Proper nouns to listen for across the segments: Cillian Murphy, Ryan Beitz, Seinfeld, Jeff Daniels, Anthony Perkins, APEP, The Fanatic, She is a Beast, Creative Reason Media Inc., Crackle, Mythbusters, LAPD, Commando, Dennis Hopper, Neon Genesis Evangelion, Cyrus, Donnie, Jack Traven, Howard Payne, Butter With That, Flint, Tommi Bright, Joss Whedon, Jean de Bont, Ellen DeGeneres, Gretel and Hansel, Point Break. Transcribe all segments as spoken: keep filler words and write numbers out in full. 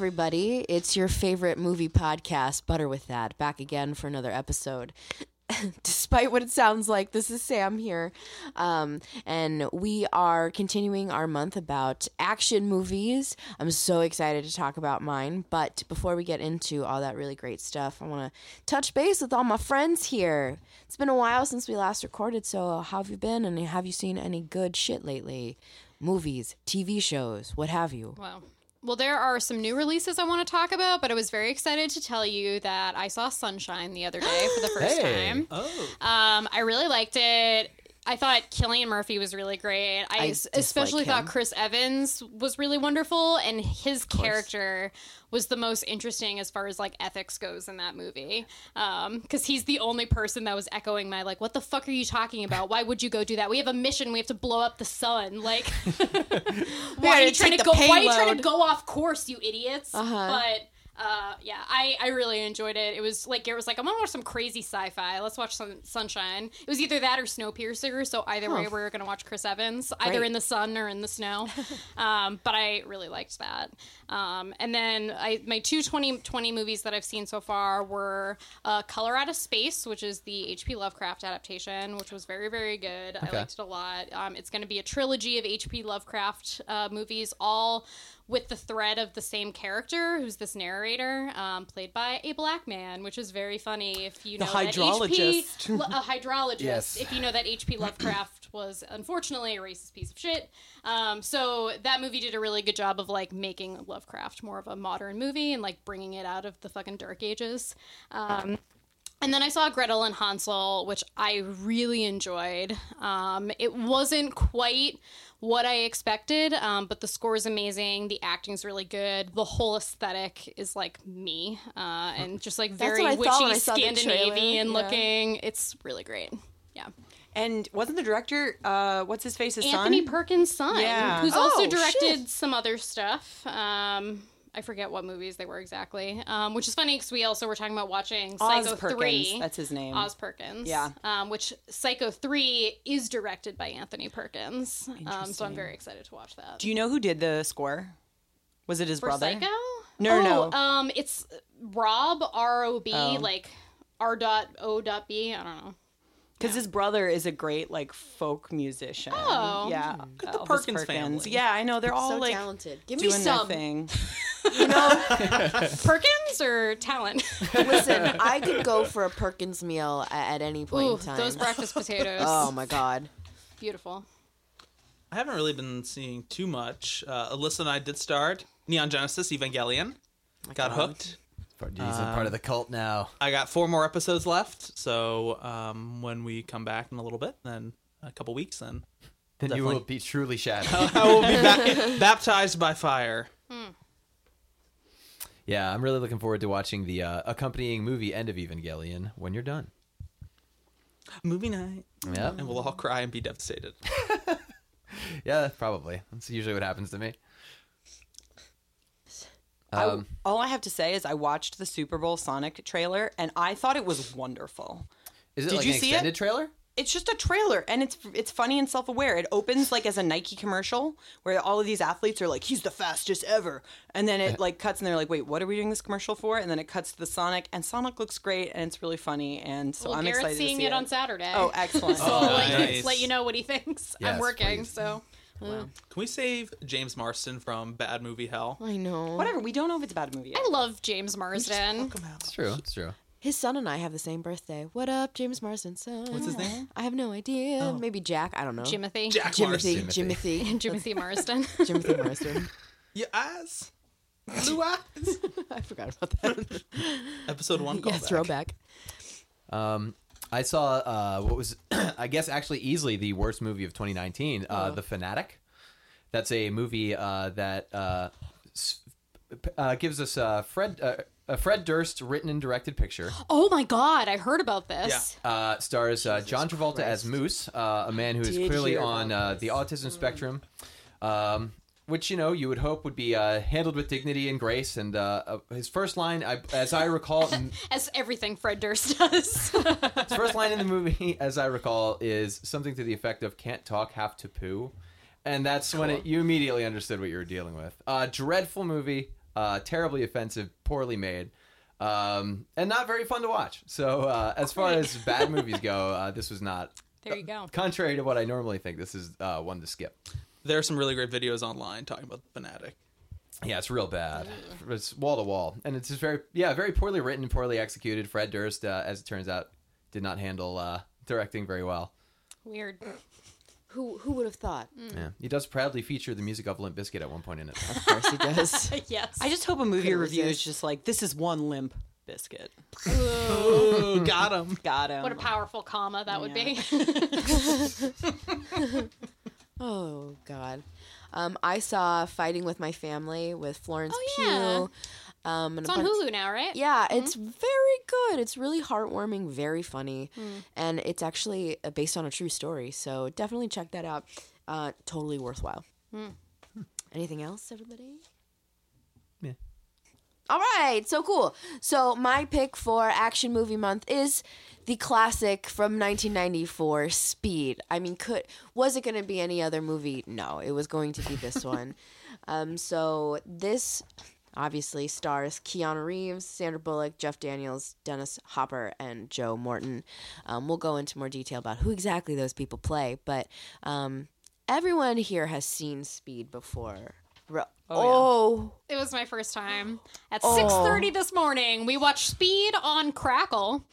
everybody. It's your favorite movie podcast, Butter With That, back again for another episode. Despite what it sounds like, this is Sam here, um, and we are continuing our month about action movies. I'm so excited to talk about mine, but before we get into all that really great stuff, I want to touch base with all my friends here. It's been a while since we last recorded, so how have you been, and have you seen any good shit lately? Movies, T V shows, what have you? Wow. Well, there are some new releases I want to talk about, but I was very excited to tell you that I saw Sunshine the other day for the first hey. time. Oh. Um, I really liked it. I thought Cillian Murphy was really great. I, I especially thought Chris Evans was really wonderful, and his character was the most interesting as far as, like, ethics goes in that movie. Um, because he's the only person that was echoing my, like, what the fuck are you talking about? Why would you go do that? We have a mission. We have to blow up the sun. Like, why, are you trying to go, why are you trying to go off course, you idiots? Uh-huh. But... Uh, yeah, I, I really enjoyed it. It was like, it was like, I'm going to watch some crazy sci-fi. Let's watch some Sunshine. It was either that or Snowpiercer. So either huh. way, we we're going to watch Chris Evans, Great. either in the sun or in the snow. um, but I really liked that. Um, and then I, my two twenty twenty movies that I've seen so far were uh, Color Out of Space, which is the H P. Lovecraft adaptation, which was very, very good. Okay. I liked it a lot. Um, it's going to be a trilogy of H P. Lovecraft uh, movies, all with the thread of the same character, who's this narrator, um, played by a black man, which is very funny if you know the hydrologist. That H P, a hydrologist, yes. If you know that H P. Lovecraft was unfortunately a racist piece of shit. Um, so that movie did a really good job of, like, making Lovecraft more of a modern movie and, like, bringing it out of the fucking dark ages. Um, And then I saw Gretel and Hansel, which I really enjoyed. Um, it wasn't quite what I expected, um, but the score is amazing. The acting's really good. The whole aesthetic is like me, uh, and just like very witchy, Scandinavian yeah. looking. It's really great. Yeah. And wasn't the director, uh, what's his face, his Anthony son? Anthony Perkins' son, yeah. who's oh, also directed shit. some other stuff. Um I forget what movies they were exactly, um, which is funny because we also were talking about watching Psycho three. That's his name. Oz Perkins. Yeah. Um, which Psycho three is directed by Anthony Perkins. Um, so I'm very excited to watch that. Do you know who did the score? Was it his For brother? Psycho? No, oh, no. Um, it's Rob, R O B, oh. like R O B. I don't know. Because yeah. his brother is a great, like, folk musician. Oh. Yeah. Look at the Perkins, Perkins family. Yeah, I know. They're all, so like, talented. Give doing me some. Their thing. You know, Perkins or talent? Listen, I could go for a Perkins meal at any point Ooh, in time. Those breakfast potatoes. Oh, my God. Beautiful. I haven't really been seeing too much. Uh, Alyssa and I did start Neon Genesis Evangelion. My got God. hooked. He's um, part of the cult now. I got four more episodes left, so um, when we come back in a little bit, then a couple weeks, then then you will be truly shattered. I will be baptized by fire. Hmm. Yeah, I'm really looking forward to watching the uh, accompanying movie End of Evangelion when you're done. Movie night. Yeah, and we'll all cry and be devastated. Yeah, probably. That's usually what happens to me. Um, I, all I have to say is I watched the Super Bowl Sonic trailer, and I thought it was wonderful. Is it Did like you an extended see it? trailer? It's just a trailer, and it's it's funny and self-aware. It opens like as a Nike commercial where all of these athletes are like, he's the fastest ever. And then it like cuts, and they're like, wait, what are we doing this commercial for? And then it cuts to the Sonic, and Sonic looks great, and it's really funny, and so well, I'm Garrett's excited to see it. seeing it on Saturday. Oh, excellent. So oh, nice. let, let you know what he thinks. Yes, I'm working, please. so... Wow. Can we save James Marsden from bad movie hell? I know. Whatever. We don't know if it's a bad movie yet. I love James Marsden. It's true. It's true. His son and I have the same birthday. What up, James Marsden's son? What's his name? I have no idea. Oh. Maybe Jack. I don't know. Jimothy. Jack Jimothy. Jimothy. Jimothy Marsden. Jimothy Marsden. Your eyes. Blue eyes. I forgot about that. Episode one callback. Yeah, throwback. Um... I saw uh, what was, I guess, actually easily the worst movie of twenty nineteen, uh, oh. The Fanatic. That's a movie uh, that uh, uh, gives us a Fred, uh, a Fred Durst written and directed picture. Oh, my God. I heard about this. Yeah. Uh, stars uh, John Travolta Christ. as Moose, uh, a man who is Did clearly on uh, the autism mm. spectrum, um, which, you know, you would hope would be uh, handled with dignity and grace. And uh, his first line, I, as I recall... as everything Fred Durst does. His first line in the movie, as I recall, is something to the effect of, can't talk, have to poo. And that's cool. when it, you immediately understood what you were dealing with. Uh, dreadful movie. uh, terribly offensive, poorly made, um, and not very fun to watch. So uh, as far as bad movies go, uh, this was not... There you go. Contrary to what I normally think, this is uh, one to skip. There are some really great videos online talking about The Fanatic. Yeah, it's real bad. Ooh. It's wall to wall, and it's just very, yeah, very poorly written, poorly executed. Fred Durst, uh, as it turns out, did not handle uh, directing very well. Weird. Who who would have thought? Mm. Yeah, he does proudly feature the music of Limp Bizkit at one point in it. Of course he does. Yes. I just hope a movie review is just like, this is one Limp Bizkit. Ooh, got him, got him. What a powerful comma that yeah. would be. Oh God. Um, I saw Fighting with My Family with Florence Pugh. Oh, yeah. um, it's on Hulu now, right? Yeah, mm-hmm. It's very good. It's really heartwarming, very funny, mm. and it's actually based on a true story. So definitely check that out. Uh, totally worthwhile. Mm. Anything else, everybody? Yeah. All right, so cool. So my pick for Action Movie Month is the classic from nineteen ninety-four, Speed. I mean, could was it going to be any other movie? No, it was going to be this one. um, so this obviously stars Keanu Reeves, Sandra Bullock, Jeff Daniels, Dennis Hopper, and Joe Morton. Um, we'll go into more detail about who exactly those people play, but um, everyone here has seen Speed before. Oh, oh. Yeah. It was my first time. At oh. six thirty this morning, we watched Speed on Crackle,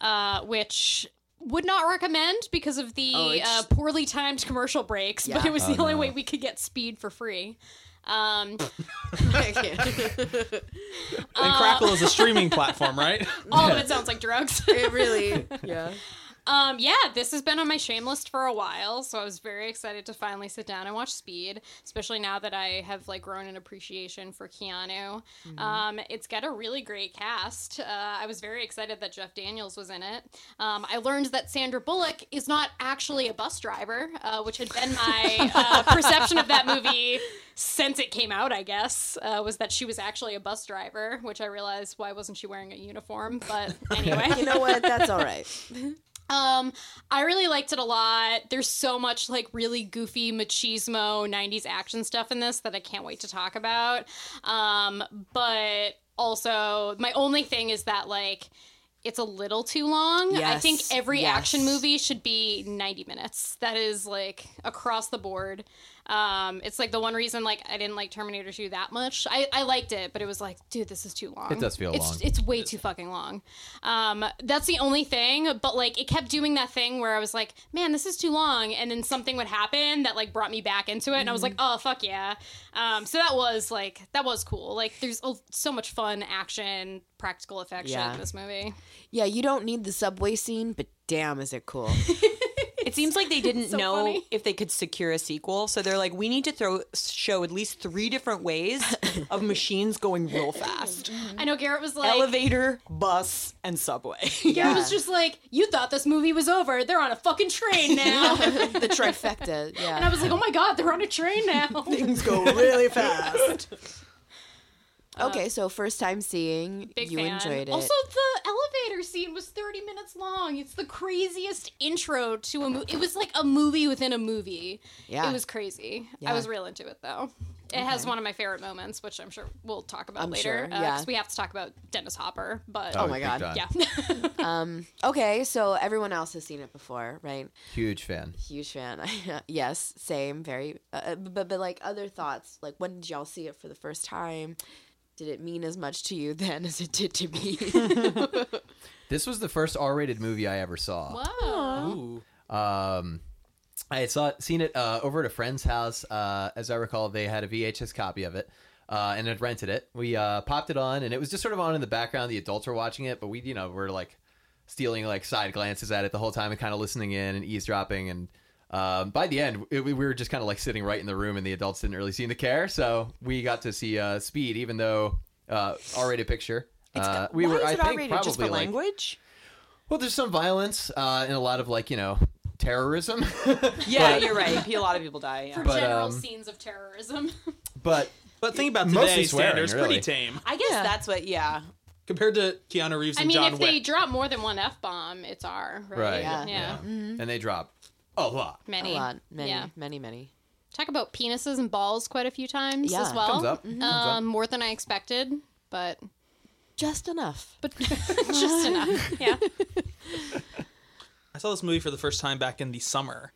uh, which would not recommend because of the oh, uh, poorly timed commercial breaks, yeah. but it was oh, the no. only way we could get Speed for free. Um, I can't. And Crackle is a streaming platform, right? All yeah. of it sounds like drugs. It really, yeah. Um, yeah, this has been on my shame list for a while, so I was very excited to finally sit down and watch Speed, especially now that I have, like, grown an appreciation for Keanu. Mm-hmm. Um, it's got a really great cast. Uh, I was very excited that Jeff Daniels was in it. Um, I learned that Sandra Bullock is not actually a bus driver, uh, which had been my uh, perception of that movie since it came out, I guess, uh, was that she was actually a bus driver, which I realized, why wasn't she wearing a uniform? But anyway. You know what? That's all right. Um, I really liked it a lot. There's so much, like, really goofy machismo nineties action stuff in this that I can't wait to talk about. Um, but also, my only thing is that, like, it's a little too long. Yes. I think every yes. action movie should be ninety minutes. That is, like, across the board. Um, it's, like, the one reason, like, I didn't like Terminator two that much. I, I liked it, but it was like, dude, this is too long. It does feel it's, long. It's way too fucking long. Um, that's the only thing, but, like, it kept doing that thing where I was like, man, this is too long, and then something would happen that, like, brought me back into it, and mm-hmm. I was like, oh, fuck yeah. Um, so that was, like, that was cool. Like, there's oh, so much fun action, practical effect shit yeah. in this movie. Yeah, you don't need the subway scene, but damn, is it cool. It seems like they didn't so know funny. If they could secure a sequel, so they're like, we need to throw show at least three different ways of machines going real fast. I know Garrett was like... Elevator, bus, and subway. Garrett yeah. was just like, you thought this movie was over. They're on a fucking train now. The trifecta, yeah. And I was like, oh my God, they're on a train now. Things go really fast. Okay, so first time seeing, Big you fan. Enjoyed it. Also, the elevator scene was thirty minutes long. It's the craziest intro to a movie. It was like a movie within a movie. Yeah. It was crazy. Yeah. I was real into it, though. It okay. has one of my favorite moments, which I'm sure we'll talk about I'm later. Sure, yeah. uh, 'cause we have to talk about Dennis Hopper. But Oh, oh my God. Yeah. um, okay, so everyone else has seen it before, right? Huge fan. Huge fan. Yes, same. Very. Uh, but, but, like, other thoughts. Like, when did y'all see it for the first time? Did it mean as much to you then as it did to me? This was the first R-rated movie I ever saw. Wow. Ooh. Um, I had saw, seen it uh, over at a friend's house. Uh, as I recall, they had a V H S copy of it uh, and had rented it. We uh, popped it on, and it was just sort of on in the background. The adults were watching it, but we, you know, were like stealing like side glances at it the whole time and kind of listening in and eavesdropping. And um, by the end, it, we were just kind of like sitting right in the room, and the adults didn't really seem to care. So we got to see uh, Speed, even though uh, R-rated picture. Uh, we why were, is it I R-rated? Think, probably just for like, language? Well, there's some violence uh, and a lot of like, you know, terrorism. Yeah, but, you're right. A lot of people die. Yeah. For but, general um, scenes of terrorism. But but think about today's standards. Really. Pretty tame. I guess yeah. that's what. Yeah. Compared to Keanu Reeves and I mean, John Wick. I mean, if they drop more than one F-bomb, it's R, right? Right. Yeah. yeah. yeah. Mm-hmm. And they drop. A lot. Many. A lot. Many, yeah. many, many. talk about penises and balls quite a few times yeah. as well. Comes up. Mm-hmm. Um, Comes up. More than I expected, but... Just enough. But just enough, yeah. I saw this movie for the first time back in the summer.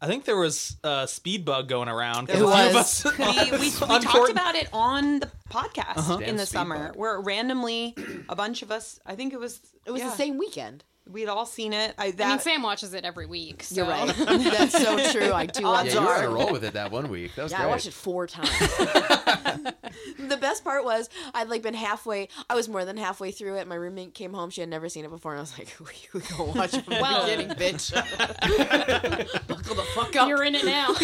I think there was a speed bug going around. There was. We, we, we, we talked about it on the podcast uh-huh. in the summer, bug. where randomly a bunch of us, I think it was... It was yeah. the same weekend. We'd all seen it. I, that... I mean, Sam watches it every week. So. You're right. That's so true. I do. Odds yeah, you were on a roll with it that one week. That was yeah, great. I watched it four times. The best part was I'd like been halfway. I was more than halfway through it. My roommate came home. She had never seen it before, and I was like, "We go watch it from the well, beginning, bitch. Buckle the fuck up. You're in it now."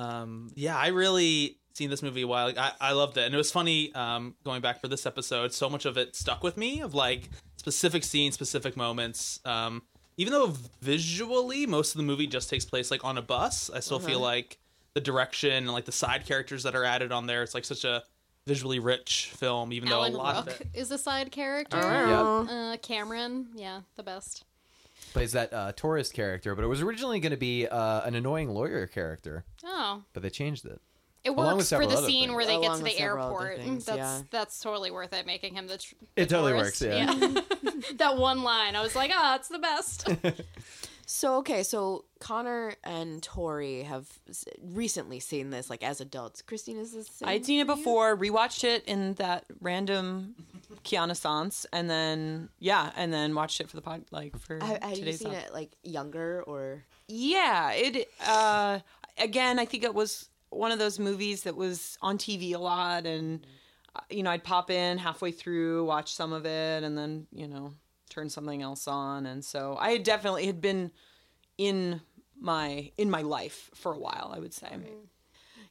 um. Yeah, I really. Seen this movie a while. I, I loved it, and it was funny um going back for this episode. So much of it stuck with me, of like specific scenes, specific moments. Um even though visually most of the movie just takes place like on a bus, I still uh-huh. feel like the direction and like the side characters that are added on there, it's like such a visually rich film, even Alan though a lot Rook of it is a side character. Right. Yep. uh Cameron yeah the best plays that uh, tourist character, but it was originally going to be uh, an annoying lawyer character. Oh, but they changed it. It works for the scene things. where they Along get to the airport. Things, that's yeah. that's totally worth it, making him the, tr- the It totally tourist. works, yeah. yeah. That one line, I was like, oh, it's the best. So, okay, so Connor and Tori have recently seen this, like, as adults. Christine, is this I'd seen it before, rewatched it in that random Kiana-sance, and then, yeah, and then watched it for the pod, like, for I, I, today's Have you seen song. it, like, younger, or? Yeah, it, uh, again, I think it was... one of those movies that was on T V a lot, and you know, I'd pop in halfway through, watch some of it, and then, you know, turn something else on. And so I definitely had been in my in my life for a while, I would say.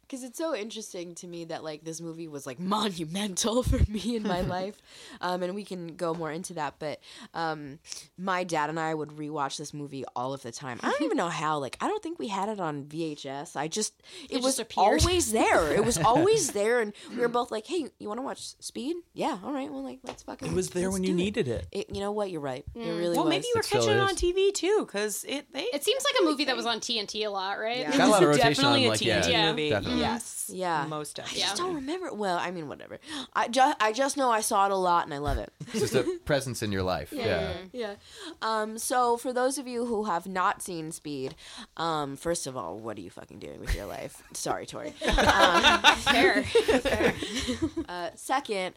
Because it's so interesting to me that like this movie was like monumental for me in my life, um, and we can go more into that. But um, my dad and I would rewatch this movie all of the time. I don't even know how. Like, I don't think we had it on V H S. I just it, it was just always there. It was always there, and we were both like, "Hey, you want to watch Speed? Yeah, all right. Well, like, let's fucking." It was there when you it. needed it. it. You know what? You're right. Mm. It really. Well, was. maybe you were it catching it on T V too, because it. They, it seems like a movie that was on T N T a lot, right? Yeah. Got a lot of rotation definitely on, like, a T N T yeah. movie. Definitely. Yes. Yeah. Most of it. I just don't remember. Well, I mean, whatever. I just, I just know I saw it a lot and I love it. It's just a presence in your life. Yeah. Yeah. yeah. yeah. Um, so for those of you who have not seen Speed, um, first of all, what are you fucking doing with your life? Sorry, Tori. Um, fair. Fair. Uh, second,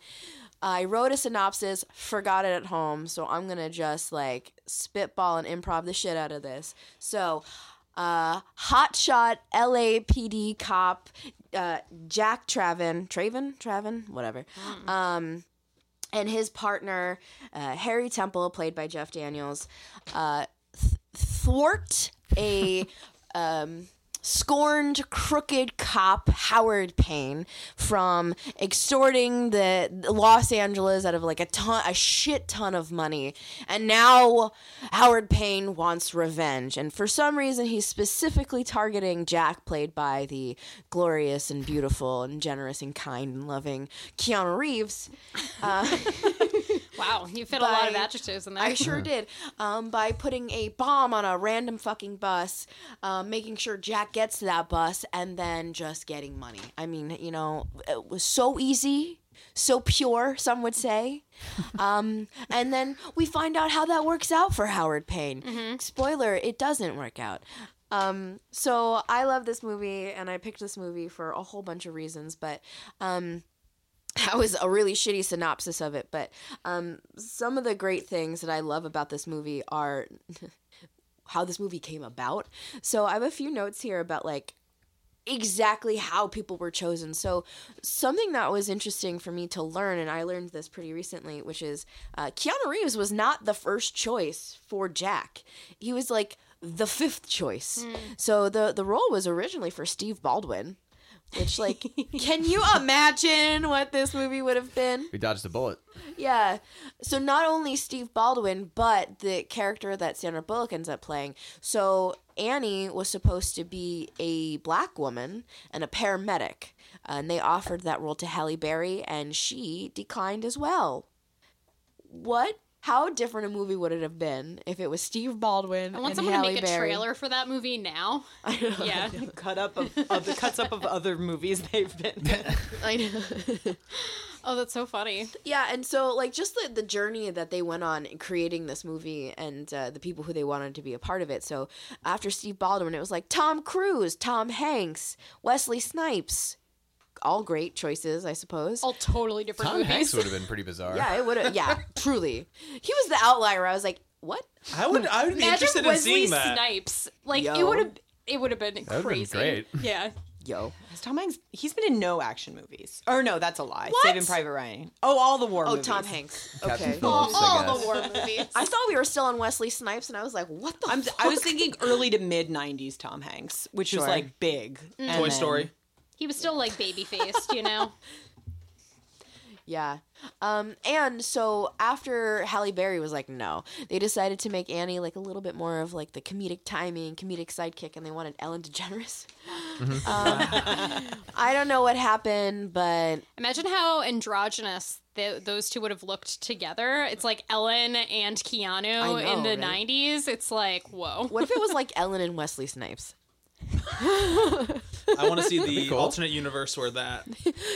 I wrote a synopsis, forgot it at home, so I'm going to just like spitball and improv the shit out of this. So... Uh, hotshot L A P D cop, uh, Jack Traven, Traven, Traven, whatever, mm. um, and his partner, uh, Harry Temple, played by Jeff Daniels, uh, th- thwart a, um... scorned, crooked cop Howard Payne from extorting the, the Los Angeles out of like a ton, a shit ton of money, and now Howard Payne wants revenge, and for some reason he's specifically targeting Jack, played by the glorious and beautiful and generous and kind and loving Keanu Reeves. Uh, wow, you fit by, a lot of adjectives in there. I sure did. Um, by putting a bomb on a random fucking bus, uh, making sure Jack gets to that bus, and then just getting money. I mean, you know, it was so easy, so pure, some would say. Um, and then we find out how that works out for Howard Payne. Mm-hmm. Spoiler, it doesn't work out. Um, so I love this movie, and I picked this movie for a whole bunch of reasons, but... Um, that was a really shitty synopsis of it, but um, some of the great things that I love about this movie are how this movie came about. So I have a few notes here about, like, exactly how people were chosen. So something that was interesting for me to learn, and I learned this pretty recently, which is uh, Keanu Reeves was not the first choice for Jack. He was, like, the fifth choice. Mm. So the, the role was originally for Steve Baldwin. Which, like, can you imagine what this movie would have been? We dodged a bullet. Yeah. So not only Steve Baldwin, but the character that Sandra Bullock ends up playing. So Annie was supposed to be a black woman and a paramedic. And they offered that role to Halle Berry, and she declined as well. What How different a movie would it have been if it was Steve Baldwin and Halle Berry? I want someone to make a trailer for that movie now. I know. Yeah. Cut up of, of the cuts up of other movies they've been in. I know. Oh, that's so funny. Yeah, and so, like, just the, the journey that they went on in creating this movie and uh, the people who they wanted to be a part of it. So after Steve Baldwin, it was like Tom Cruise, Tom Hanks, Wesley Snipes. All great choices, I suppose. All totally different Tom movies. Tom Hanks would have been pretty bizarre. Yeah, it would have. Yeah, truly. He was the outlier. I was like, what? I would I would be Imagine interested Wesley in seeing that. Snipes. Like, Yo. it would have it would have been that crazy. That would have been great. Yeah. Yo. Tom Hanks, he's been in no action movies. Or no, that's a lie. What? Saving Private Ryan. Oh, all the war oh, movies. Oh, Tom Hanks. Okay. Phillips, all all the war movies. I thought we were still on Wesley Snipes, and I was like, what the I'm, fuck? I was thinking early to mid-nineties Tom Hanks, which sure. was, like, big. Mm. Toy then, Story. He was still, like, baby-faced, you know? Yeah. Um, and so after Halle Berry was like, no, they decided to make Annie, like, a little bit more of, like, the comedic timing, comedic sidekick, and they wanted Ellen DeGeneres. Mm-hmm. Um, I don't know what happened, but... Imagine how androgynous th- those two would have looked together. It's like Ellen and Keanu know, in the right? nineties. It's like, whoa. What if it was like Ellen and Wesley Snipes? I want to see the cool. alternate universe where that.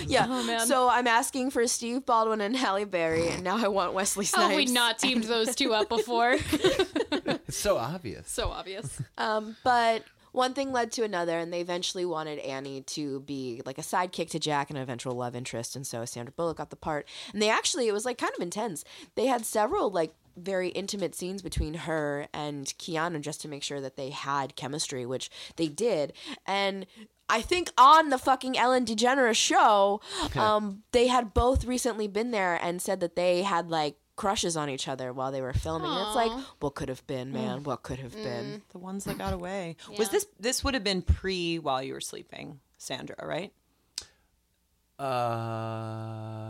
Yeah. Oh, so I'm asking for Steve Baldwin and Halle Berry, and now I want Wesley Snipes. How have we not teamed those two up before? It's so obvious. So obvious. Um, but one thing led to another, and they eventually wanted Annie to be like a sidekick to Jack and an eventual love interest, and so Sandra Bullock got the part. And they actually, it was like kind of intense. They had several like very intimate scenes between her and Keanu just to make sure that they had chemistry, which they did. And I think on the fucking Ellen DeGeneres show, um, they had both recently been there and said that they had like crushes on each other while they were filming. Aww. It's like, what could have been, man? Mm. What could have mm. been? The ones that got away. Yeah. Was this, this would have been pre While You Were Sleeping, Sandra, right? Uh,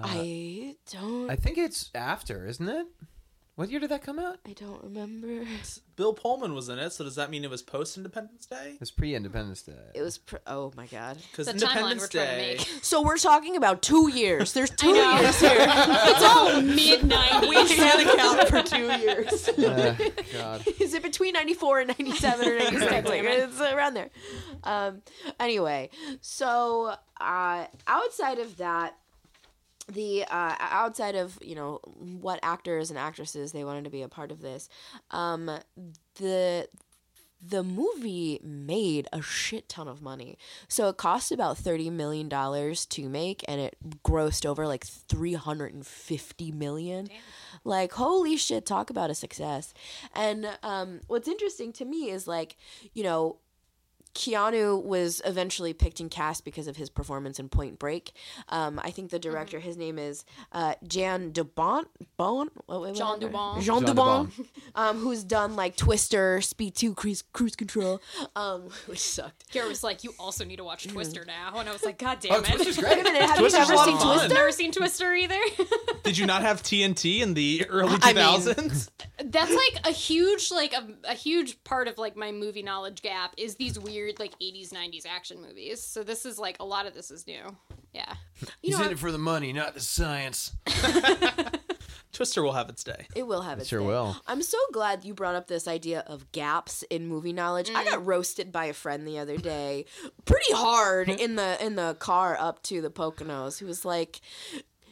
I don't. I think it's after, isn't it? What year did that come out? I don't remember. Bill Pullman was in it, so does that mean it was post-Independence Day? It was pre-Independence Day. It was pre- Oh, my God. Because Independence Day. So we're talking about two years. There's two years here. It's all mid-nineties. We can't account for two years. Uh, God. Is it between ninety-four and ninety-seven or ninety-six? Like, it's around there. Um, anyway, so uh, outside of that, The uh, outside of, you know, what actors and actresses they wanted to be a part of this, um, the the movie made a shit ton of money. So it cost about thirty million dollars to make, and it grossed over like three hundred fifty million dollars. Damn. Like, holy shit, talk about a success. And um, what's interesting to me is, like, you know, Keanu was eventually picked and cast because of his performance in Point Break. Um, I think the director, mm-hmm. his name is uh, Jean de Bont, Bont? Oh, Jean de Bont. Jean de Bont, um, who's done like Twister, Speed two, Cruise, Cruise Control, um, which sucked. Garrett was like, "You also need to watch Twister now," and I was like, "God damn it!" Oh, Twister's great. Wait a minute, have Twister's you ever seen fun. Twister? Never seen Twister either. Did you not have T N T in the early two thousands? I mean, that's like a huge, like a, a huge part of like my movie knowledge gap is these weird. Weird like eighties, nineties action movies. So this is like a lot of this is new. Yeah, you he's know, in it for the money, not the science. Twister will have its day. It will have its sure day. Sure will. I'm so glad you brought up this idea of gaps in movie knowledge. Mm. I got roasted by a friend the other day, pretty hard in the in the car up to the Poconos. Who was like,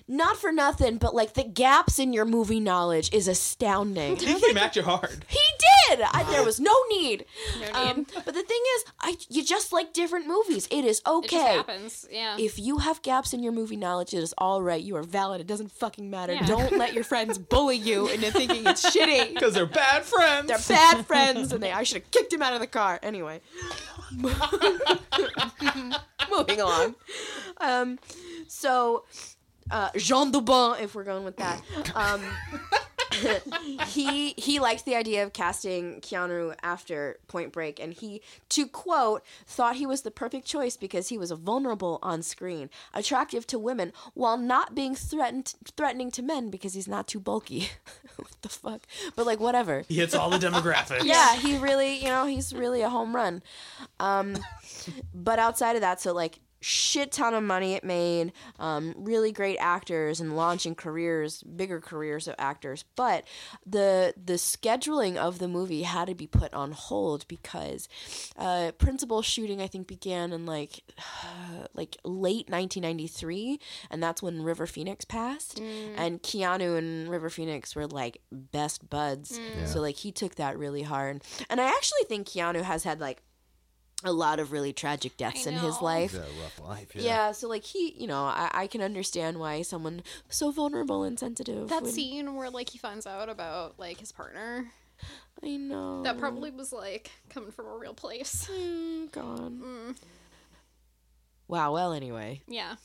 not for nothing, but like the gaps in your movie knowledge is astounding. He came at you hard. He did. I, there was no need. No need. Um, but the thing is, I you just like different movies. It is okay. It just happens. Yeah. If you have gaps in your movie knowledge, it is all right. You are valid. It doesn't fucking matter. Yeah. Don't let your friends bully you into thinking it's shitty. Because they're bad friends. They're bad friends, and they I should have kicked him out of the car anyway. Moving along. Um. So. Uh, Jean de Bont, if we're going with that, um, he he liked the idea of casting Keanu after Point Break, and he, to quote, thought he was the perfect choice because he was vulnerable on screen, attractive to women, while not being threatened threatening to men because he's not too bulky. What the fuck? But like, whatever. He hits all the demographics. Yeah, he really, you know, he's really a home run. Um, but outside of that, so like, shit ton of money it made, um, really great actors and launching careers, bigger careers of actors. But the the scheduling of the movie had to be put on hold because uh, principal shooting, I think, began in like uh, like late nineteen ninety-three, and that's when River Phoenix passed. Mm. And Keanu and River Phoenix were like best buds, mm. yeah. so like he took that really hard. And I actually think Keanu has had like a lot of really tragic deaths in his life. He's had a rough life, yeah. yeah, so like he, you know, I, I can understand why someone so vulnerable and sensitive. That would... scene where like he finds out about like his partner. I know. That probably was like coming from a real place. Mm, God. Mm. Wow. Well, anyway. Yeah.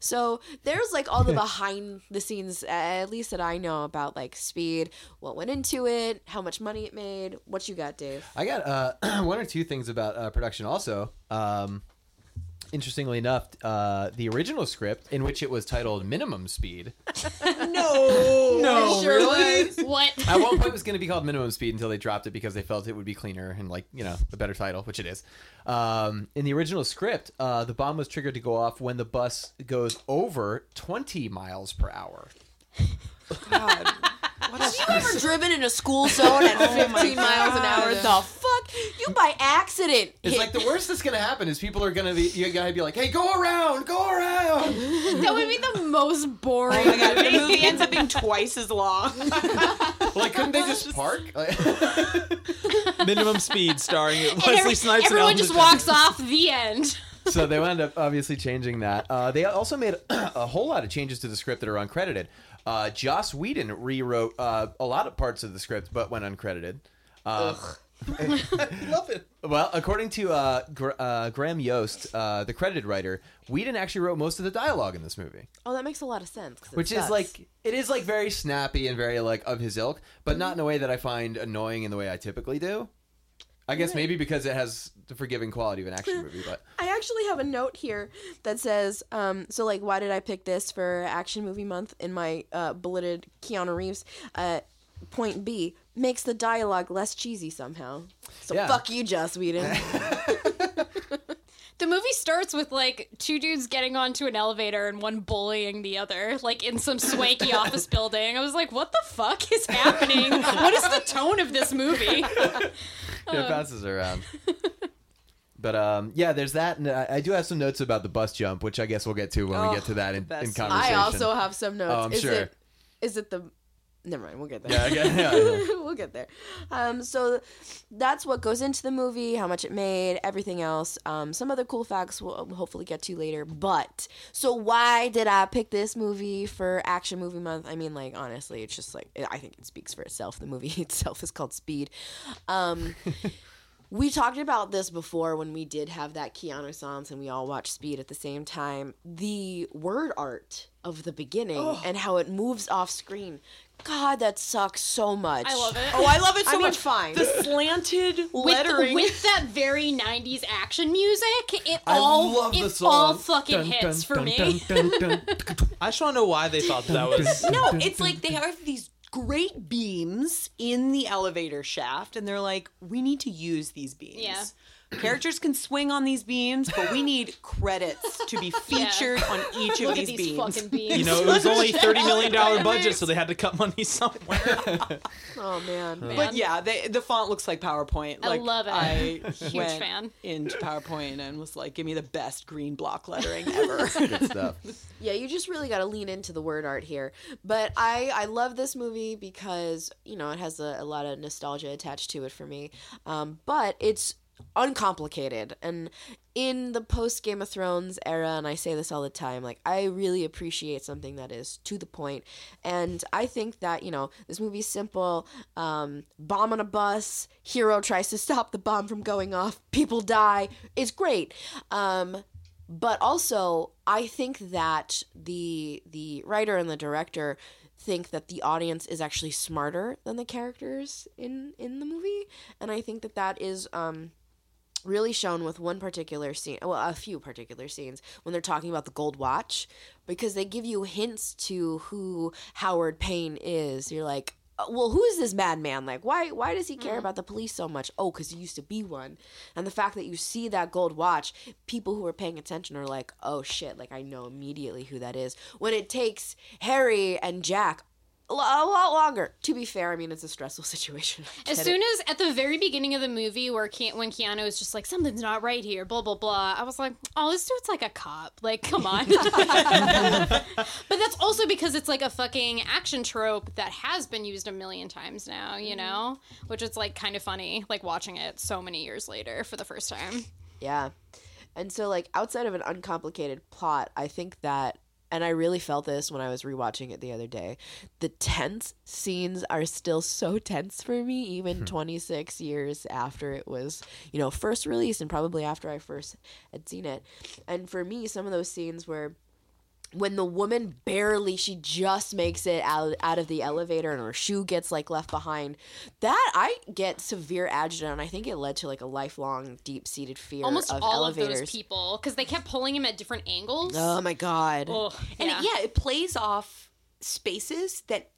So there's like all the behind the scenes, at least that I know about, like Speed, what went into it, how much money it made. What you got, Dave? I got uh, one or two things about uh, production also. Um, interestingly enough, uh, the original script, in which it was titled Minimum Speed. no! No, sure really? What? At one point it was going to be called Minimum Speed until they dropped it because they felt it would be cleaner and, like, you know, a better title, which it is. Um, in the original script, uh, the bomb was triggered to go off when the bus goes over twenty miles per hour. God. What have you ever driven in a school zone at oh fifteen miles an hour? The fuck? You by accident. It's hit. Like the worst that's going to happen is people are going to be, you got to be like, hey, go around, go around. That would be the most boring. Oh my God, the movie ends up being twice as long. Like, couldn't they just park? Minimum Speed starring Wesley every, Snipes. Everyone and just walks off the end. So they wound up obviously changing that. Uh, they also made a whole lot of changes to the script that are uncredited. Uh, Joss Whedon rewrote uh, a lot of parts of the script, but went uncredited. Uh, Ugh. I love it. Well, according to uh, Gra- uh, Graham Yost, uh, the credited writer, Whedon actually wrote most of the dialogue in this movie. Oh, that makes a lot of sense. Which sucks. Is like, it is like very snappy and very like of his ilk, but mm-hmm. not in a way that I find annoying in the way I typically do. I guess maybe because it has the forgiving quality of an action movie, but... I actually have a note here that says, um, so, like, why did I pick this for Action Movie Month in my uh, bulleted Keanu Reeves? Uh, point B, makes the dialogue less cheesy somehow. So yeah. Fuck you, Joss Whedon. The movie starts with, like, two dudes getting onto an elevator and one bullying the other, like, in some swanky office building. I was like, what the fuck is happening? What is the tone of this movie? Yeah, it bounces around. But, um, yeah, there's that. And I do have some notes about the bus jump, which I guess we'll get to when oh, we get to that in, in conversation. I also have some notes. Oh, I'm is sure. It, is it the... Never mind, we'll get there. Yeah, okay, yeah, yeah. We'll get there. Um, so that's what goes into the movie, how much it made, everything else. Um, some other cool facts we'll hopefully get to later. But so why did I pick this movie for Action Movie Month? I mean, like, honestly, it's just like, I think it speaks for itself. The movie itself is called Speed. Um, we talked about this before when we did have that Keanu Sans and we all watched Speed at the same time. The word art of the beginning oh. and how it moves off screen. God, that sucks so much. I love it. Oh, I love it so I mean, much. Fine. The slanted lettering. With, with that very nineties action music, it I all love it the song. all fucking dun, hits dun, for dun, me. Dun, dun, dun. I just want to know why they thought that was... No, it's like they have these great beams in the elevator shaft, and they're like, we need to use these beams. Yeah. Characters can swing on these beams, but we need credits to be featured yeah. on each of Look these, at these beams. Fucking beams. You know, it was only thirty million dollars budget, so they had to cut money somewhere. Oh, man. man. But yeah, they, the font looks like PowerPoint. Like, I love it. I Huge went fan. into PowerPoint and was like, give me the best green block lettering ever. Good stuff. Yeah, you just really got to lean into the word art here. But I, I love this movie because, you know, it has a, a lot of nostalgia attached to it for me. Um, but it's uncomplicated, and in the post Game of Thrones era, and I say this all the time, like, I really appreciate something that is to the point. And I think that, you know, this movie's simple. Um bomb on a bus, hero tries to stop the bomb from going off, people die, it's great. Um but also I think that the the writer and the director think that the audience is actually smarter than the characters in in the movie, and I think that that is um really shown with one particular scene, well, a few particular scenes, when they're talking about the gold watch, because they give you hints to who Howard Payne is. You're like, well, who is this madman? Like, why why does he care mm. about the police so much? Oh, because he used to be one. And the fact that you see that gold watch, people who are paying attention are like, oh, shit, like, I know immediately who that is. When it takes Harry and Jack a lot longer. To be fair, I mean, it's a stressful situation. As soon it. as at the very beginning of the movie where Ke- when Keanu is just like, something's not right here, blah, blah, blah, I was like, oh, this dude's like a cop. Like, come on. But that's also because it's like a fucking action trope that has been used a million times now, you mm-hmm. know? Which is like kind of funny, like watching it so many years later for the first time. Yeah. And so like outside of an uncomplicated plot, I think that, and I really felt this when I was rewatching it the other day, the tense scenes are still so tense for me, even twenty-six years after it was, you know, first released and probably after I first had seen it. And for me, some of those scenes were when the woman barely, she just makes it out, out of the elevator and her shoe gets like left behind, that I get severe agita, and I think it led to like a lifelong deep-seated fear almost of all elevators. Of those people, because they kept pulling him at different angles. Oh my God. Ugh, and yeah. It, yeah, it plays off spaces that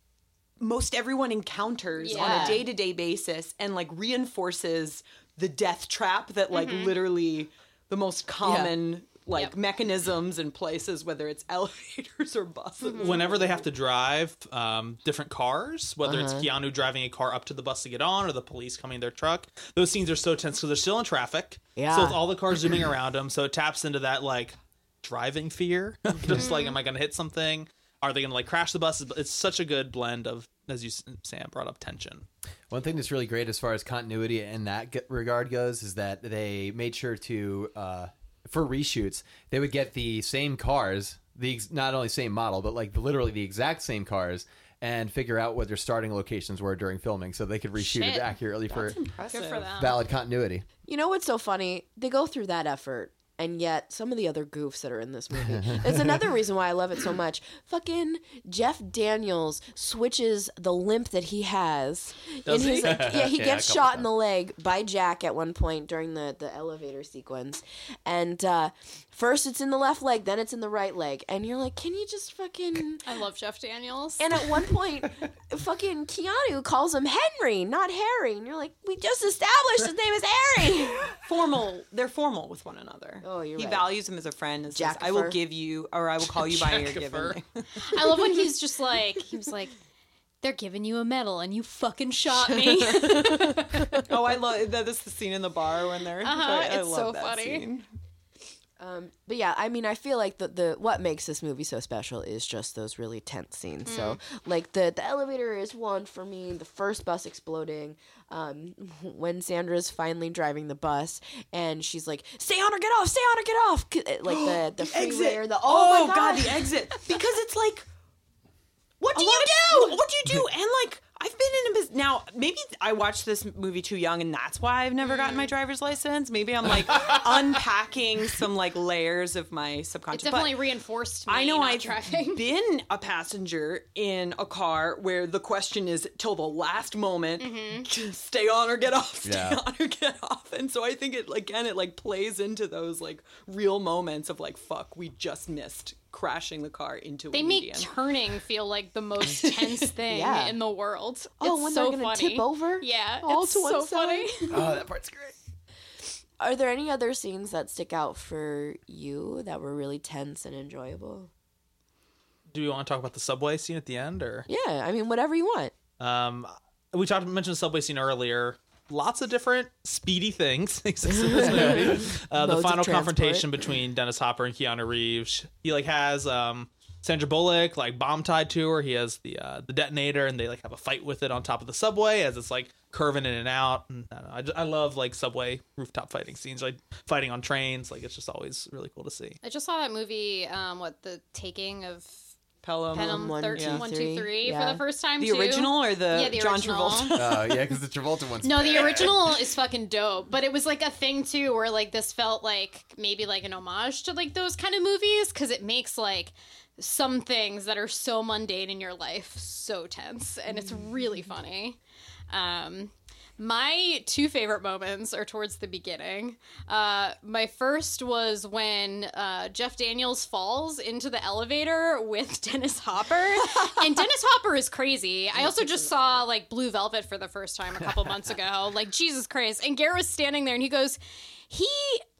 most everyone encounters yeah. on a day-to-day basis and like reinforces the death trap that like mm-hmm. literally the most common yeah. like yep. mechanisms and places, whether it's elevators or buses. Whenever they have to drive um, different cars, whether uh-huh. it's Keanu driving a car up to the bus to get on or the police coming in their truck, those scenes are so tense because they're still in traffic. Yeah. So with all the cars zooming around them, so it taps into that like driving fear. Just like, am I going to hit something? Are they going to like crash the bus? It's such a good blend of, as you, Sam, brought up tension. One thing that's really great as far as continuity in that regard goes is that they made sure to... Uh, for reshoots, they would get the same cars, the not only same model, but like literally the exact same cars, and figure out what their starting locations were during filming, so they could reshoot Shit. it accurately. That's for impressive. Valid continuity. You know what's so funny? They go through that effort, and yet some of the other goofs that are in this movie. It's another reason why I love it so much. Fucking Jeff Daniels switches the limp that he has. Does he? His, like, yeah, he yeah, gets shot in the leg by Jack at one point during the, the elevator sequence. And uh, first it's in the left leg, then it's in the right leg. And you're like, can you just fucking... I love Jeff Daniels. And at one point, fucking Keanu calls him Henry, not Harry. And you're like, we just established his name is Harry. Formal. They're formal with one another. Oh, you're he right. values him as a friend and says, I will give you, or I will call you by your given name. I love when he's just like, he was like, they're giving you a medal and you fucking shot me. Oh, I love that. That's the scene in the bar when they're... Uh-huh, I, I it's love so that funny. Scene. Um, but yeah, I mean, I feel like the, the what makes this movie so special is just those really tense scenes. Mm. So like the, the elevator is one for me, the first bus exploding, um, when Sandra's finally driving the bus and she's like, stay on or get off, stay on or get off. Like the, the, the freeway or the, oh, oh my God. God, the exit. Because it's like, what do you do? Of, what do you do? And like, I've been in a business. Now, maybe I watched this movie too young, and that's why I've never gotten my driver's license. Maybe I'm, like, unpacking some, like, layers of my subconscious. It definitely but reinforced me I know I've driving. Been a passenger in a car where the question is, till the last moment, mm-hmm. just stay on or get off, stay yeah. on or get off. And so I think, it again, it, like, plays into those, like, real moments of, like, fuck, we just missed crashing the car into they a median. Make turning feel like the most tense thing yeah. in the world. Oh, it's when so they're gonna funny. Tip over? Yeah, all it's to one so side. Funny. Oh, that part's great. Are there any other scenes that stick out for you that were really tense and enjoyable? Do you want to talk about the subway scene at the end, or yeah, I mean whatever you want. Um, we talked mentioned the subway scene earlier. Lots of different speedy things exist in this movie. Uh, the final confrontation between Dennis Hopper and Keanu Reeves. He like has um, Sandra Bullock like bomb tied to her. He has the uh, the detonator, and they like have a fight with it on top of the subway as it's like curving in and out. And I, don't know, I, just, I love like subway rooftop fighting scenes, like fighting on trains. Like it's just always really cool to see. I just saw that movie. Um, what the taking of. Pelham, Pelham one two three yeah. for the first time, the too. Original or the, yeah, the John original. Travolta? Oh, uh, yeah, because the Travolta one's No, bad. The original is fucking dope, but it was, like, a thing, too, where, like, this felt like maybe, like, an homage to, like, those kind of movies, because it makes, like, some things that are so mundane in your life so tense, and it's really funny. Um... My two favorite moments are towards the beginning. Uh, my first was when uh, Jeff Daniels falls into the elevator with Dennis Hopper. And Dennis Hopper is crazy. I also just saw, like, Blue Velvet for the first time a couple months ago. Like, Jesus Christ. And Garrett was standing there, and he goes... He,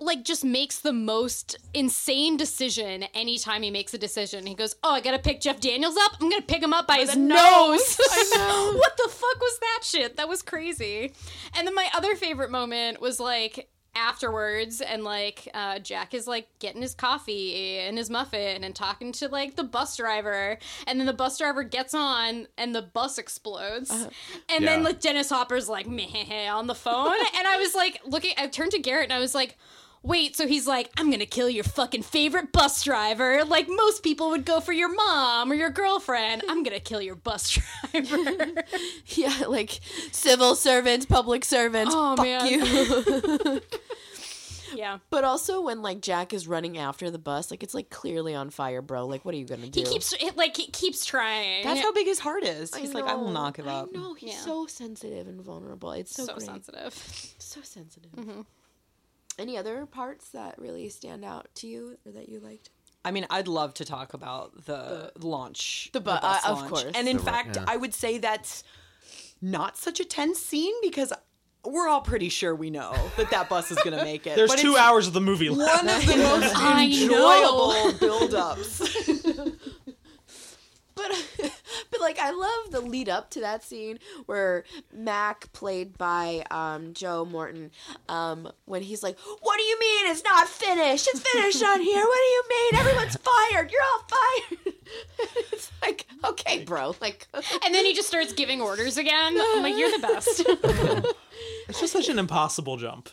like, just makes the most insane decision anytime he makes a decision. He goes, oh, I gotta pick Jeff Daniels up? I'm gonna pick him up by his nose. I know. What the fuck was that shit? That was crazy. And then my other favorite moment was, like, afterwards, and, like, uh, Jack is, like, getting his coffee and his muffin and talking to, like, the bus driver. And then the bus driver gets on, and the bus explodes. Uh, and yeah. then, like, Dennis Hopper's, like, meh, on the phone. And I was, like, looking, I turned to Garrett, and I was, like, wait, so he's like, I'm gonna kill your fucking favorite bus driver. Like, most people would go for your mom or your girlfriend. I'm gonna kill your bus driver. Yeah, like, civil servants, public servants, oh, fuck man. you. Yeah. But also when, like, Jack is running after the bus, like, it's, like, clearly on fire, bro. Like, what are you going to do? He keeps, it, like, he keeps trying. That's how big his heart is. I He's know. like, I will not give up. I know. He's yeah. so sensitive and vulnerable. It's so So great. sensitive. So sensitive. Mm-hmm. Any other parts that really stand out to you or that you liked? I mean, I'd love to talk about the, the launch. The, bu- the bus uh, launch. Of course. And in the, fact, yeah. I would say that's not such a tense scene because we're all pretty sure we know that that bus is going to make it. There's but two hours of the movie left. One of the most enjoyable build-ups. But, but like, I love the lead up to that scene where Mac, played by um, Joe Morton, um, when he's like, what do you mean it's not finished? It's finished on here. What do you mean? Everyone's fired. You're all fired. It's like, okay, bro. Like, and then he just starts giving orders again. I'm like, you're the best. It's just such an impossible jump.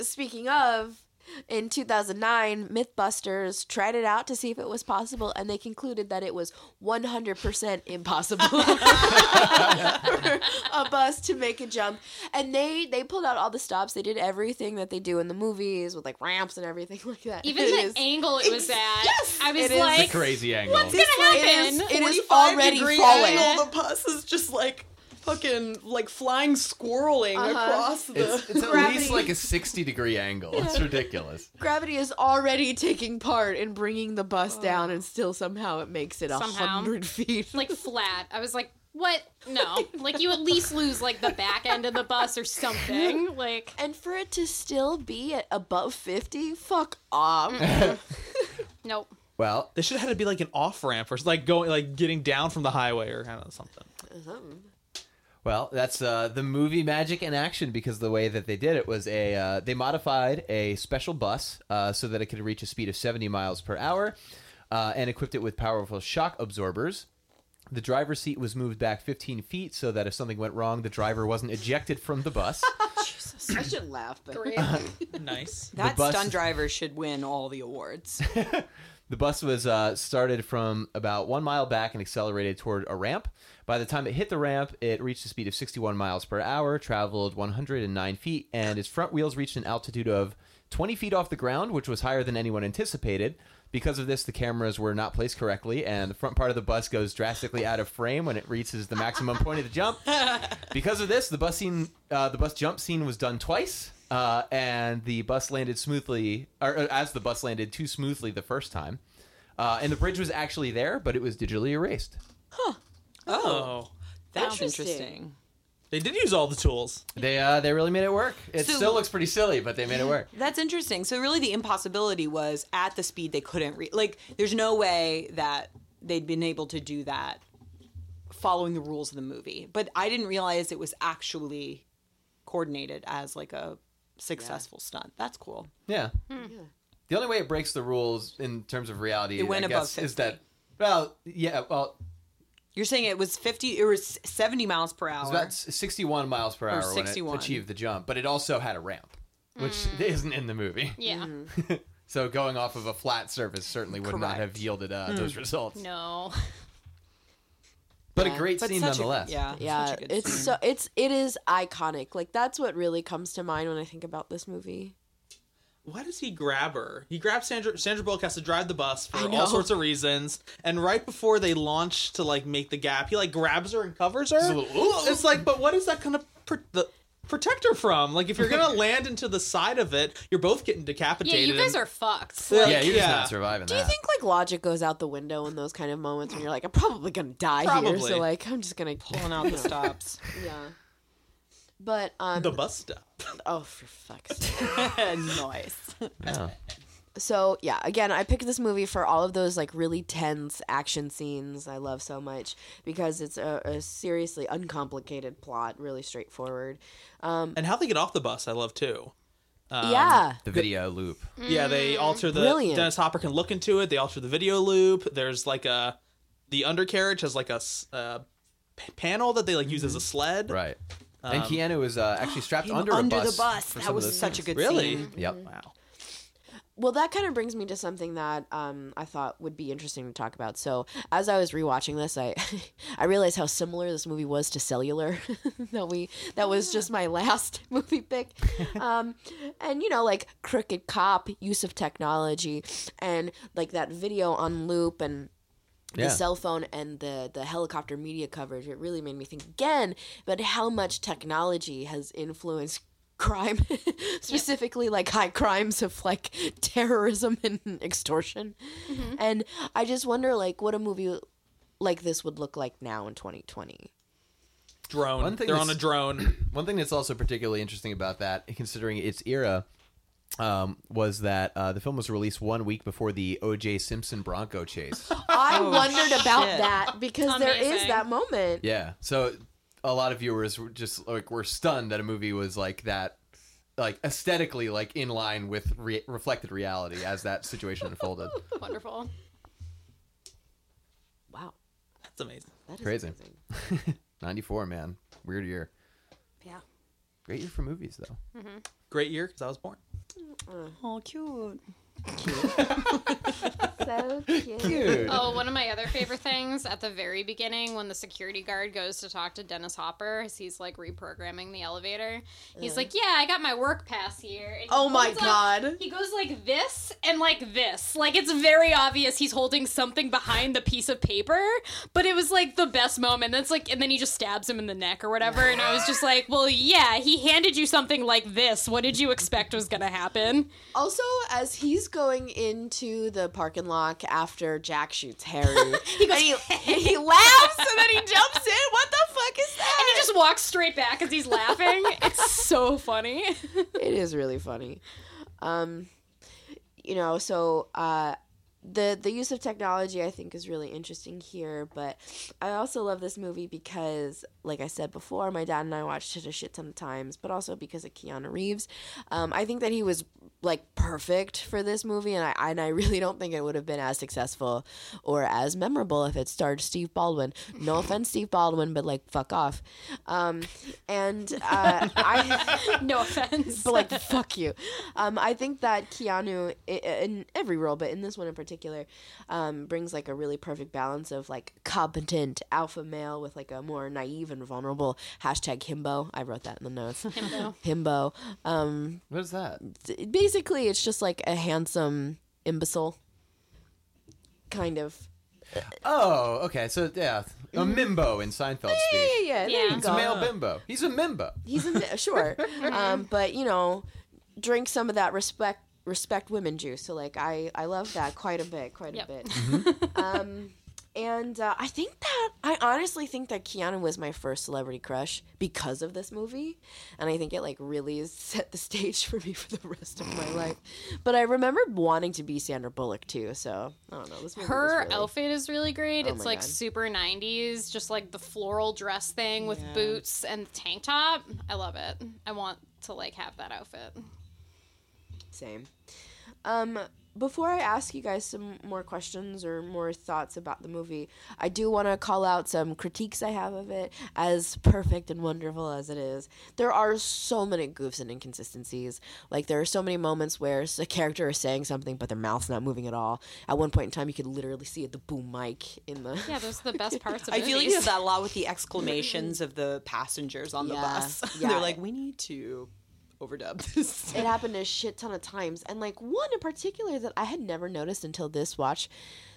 Speaking of... In two thousand nine, Mythbusters tried it out to see if it was possible, and they concluded that it was one hundred percent impossible for a bus to make a jump. And they, they pulled out all the stops. They did everything that they do in the movies with, like, ramps and everything like that. Even it the is, angle it was at, yes, I was like, it's a crazy angle. What's going to happen? It is, it is already falling. Angle, the bus is just like... Fucking, like, flying, squirreling uh-huh. across the... It's, it's at least, like, a sixty-degree angle. Yeah. It's ridiculous. Gravity is already taking part in bringing the bus oh. down, and still somehow it makes it one hundred feet. Like, flat. I was like, what? No. Like, you at least lose, like, the back end of the bus or something. Like, and for it to still be at above fifty? Fuck off. Nope. Well... They should have had to be, like, an off-ramp or, like, going, like, getting down from the highway or kind of something. Something. Well, that's uh, the movie magic in action, because the way that they did it was a uh, they modified a special bus uh, so that it could reach a speed of seventy miles per hour uh, and equipped it with powerful shock absorbers. The driver's seat was moved back fifteen feet so that if something went wrong, the driver wasn't ejected from the bus. Jesus, I should laugh, but... Great. Nice. That bus... stunt driver should win all the awards. The bus was uh, started from about one mile back and accelerated toward a ramp. By the time it hit the ramp, it reached a speed of sixty-one miles per hour, traveled one hundred nine feet, and its front wheels reached an altitude of twenty feet off the ground, which was higher than anyone anticipated. Because of this, the cameras were not placed correctly, and the front part of the bus goes drastically out of frame when it reaches the maximum point of the jump. Because of this, the bus scene, uh, the bus jump scene was done twice. Uh, and the bus landed smoothly, or as the bus landed too smoothly the first time. Uh, and the bridge was actually there, but it was digitally erased. Huh. Oh. That's interesting. interesting. They did use all the tools. They uh, they really made it work. It so, still looks pretty silly, but they made it work. That's interesting. So really the impossibility was at the speed they couldn't reach. Like, there's no way that they'd been able to do that following the rules of the movie. But I didn't realize it was actually coordinated as, like, a successful yeah. stunt. That's cool. Yeah. Hmm. yeah. The only way it breaks the rules in terms of reality, it went I above guess, fifty. Is that, well, yeah, well... You're saying it was fifty, it was seventy miles per hour. It was about sixty-one miles per hour sixty-one when it achieved the jump, but it also had a ramp, which mm. isn't in the movie. Yeah. Mm. So going off of a flat surface certainly would Correct. not have yielded uh, mm. those results. No. But yeah. a great but scene nonetheless. A, yeah, yeah. It's scene. so it's it is iconic. Like, that's what really comes to mind when I think about this movie. Why does he grab her? He grabs Sandra. Sandra Bullock has to drive the bus for all sorts of reasons. And right before they launch to, like, make the gap, he, like, grabs her and covers her. It's, a little, it's like, but what is that kind of pr- the protect her from. Like, if you're gonna land into the side of it, you're both getting decapitated. Yeah, you guys are fucked. Like, yeah, you're yeah. just not surviving. Do you that. think like logic goes out the window in those kind of moments when you're like, I'm probably gonna die probably. here, so like, I'm just gonna pulling out the stops. Yeah. But um, the bus stop. Oh, for fuck's sake! Nice. Yeah. So yeah, again, I picked this movie for all of those like really tense action scenes I love so much because it's a, a seriously uncomplicated plot, really straightforward. Um, and how they get off the bus, I love too. Um, yeah, the video loop. Yeah, they alter the. Brilliant. Dennis Hopper can look into it. They alter the video loop. There's like a the undercarriage has like a uh, p- panel that they like use as a sled. Right. Um, and Keanu was uh, actually strapped under a under bus. Under the bus. That was such things. a good really? scene. Really? Yep. Mm-hmm. Wow. Well, that kind of brings me to something that um, I thought would be interesting to talk about. So as I was rewatching this, I I realized how similar this movie was to Cellular. that we that was just my last movie pick. Um, and, you know, like crooked cop, use of technology, and like that video on loop and the yeah. cell phone and the, the helicopter media coverage. It really made me think again about how much technology has influenced crime, specifically yep. like high crimes of like terrorism and extortion. Mm-hmm. And I just wonder like what a movie like this would look like now in twenty twenty. Drone. They're on a drone. One thing that's also particularly interesting about that, considering its era, um, was that uh, the film was released one week before the O J Simpson Bronco chase. I oh, wondered shit. about that because Amazing. there is that moment. Yeah. So a lot of viewers were just like were stunned that a movie was like that, like aesthetically like in line with re- reflected reality as that situation unfolded. Wonderful. Wow. That's amazing. That is crazy. Amazing. ninety-four, man. Weird year. Yeah. Great year for movies, though. Mm-hmm. Great year because I was born. Oh, cute. Cute. So cute. cute. Oh, one of my other favorite things at the very beginning when the security guard goes to talk to Dennis Hopper as he's like reprogramming the elevator. He's yeah. like, yeah, I got my work pass here. And oh my God. Like, he goes like this and like this. Like it's very obvious he's holding something behind the piece of paper, but it was like the best moment. That's like, and then he just stabs him in the neck or whatever. And I was just like, well, yeah, he handed you something like this. What did you expect was going to happen? Also, as he's going into the parking lot after Jack shoots Harry. he, goes, and he, and he laughs and then he jumps in. What the fuck is that? And he just walks straight back as he's laughing. It's so funny. It is really funny. Um, you know, so uh, the, the use of technology I think is really interesting here. But I also love this movie because, like I said before, my dad and I watched it a shit ton of times, but also because of Keanu Reeves. Um, I think that he was like perfect for this movie, and I and I really don't think it would have been as successful or as memorable if it starred Steve Baldwin. No offense, Steve Baldwin, but like fuck off. Um, and uh, I no offense, but like fuck you. Um, I think that Keanu in every role, but in this one in particular, um, brings like a really perfect balance of like competent alpha male with like a more naive and vulnerable hashtag himbo. I wrote that in the notes. Himbo. Himbo. Um, what is that? Th- basically Basically, it's just like a handsome imbecile, kind of. Oh, okay. So, yeah. A mimbo in Seinfeld speak. Yeah, yeah, yeah. yeah. It's a male bimbo. He's a mimbo. He's a, sure. um, but, you know, drink some of that respect respect women juice. So, like, I, I love that quite a bit, quite yep. a bit. Mm-hmm. Um, and uh, I think that, I honestly think that Keanu was my first celebrity crush because of this movie. And I think it like really set the stage for me for the rest of my life. But I remember wanting to be Sandra Bullock too. So I don't know. This movie Her really... outfit is really great. Oh it's like God. super nineties, just like the floral dress thing with yeah. boots and tank top. I love it. I want to like have that outfit. Same. Um... Before I ask you guys some more questions or more thoughts about the movie, I do want to call out some critiques I have of it, as perfect and wonderful as it is. There are so many goofs and inconsistencies. Like, there are so many moments where a character is saying something, but their mouth's not moving at all. At one point in time, you could literally see it, the boom mic in the... Yeah, those are the best parts of it. I feel like you have that a lot with the exclamations of the passengers on yeah, the bus. Yeah. They're like, we need to... overdub this. It happened a shit ton of times, and like one in particular that I had never noticed until this watch.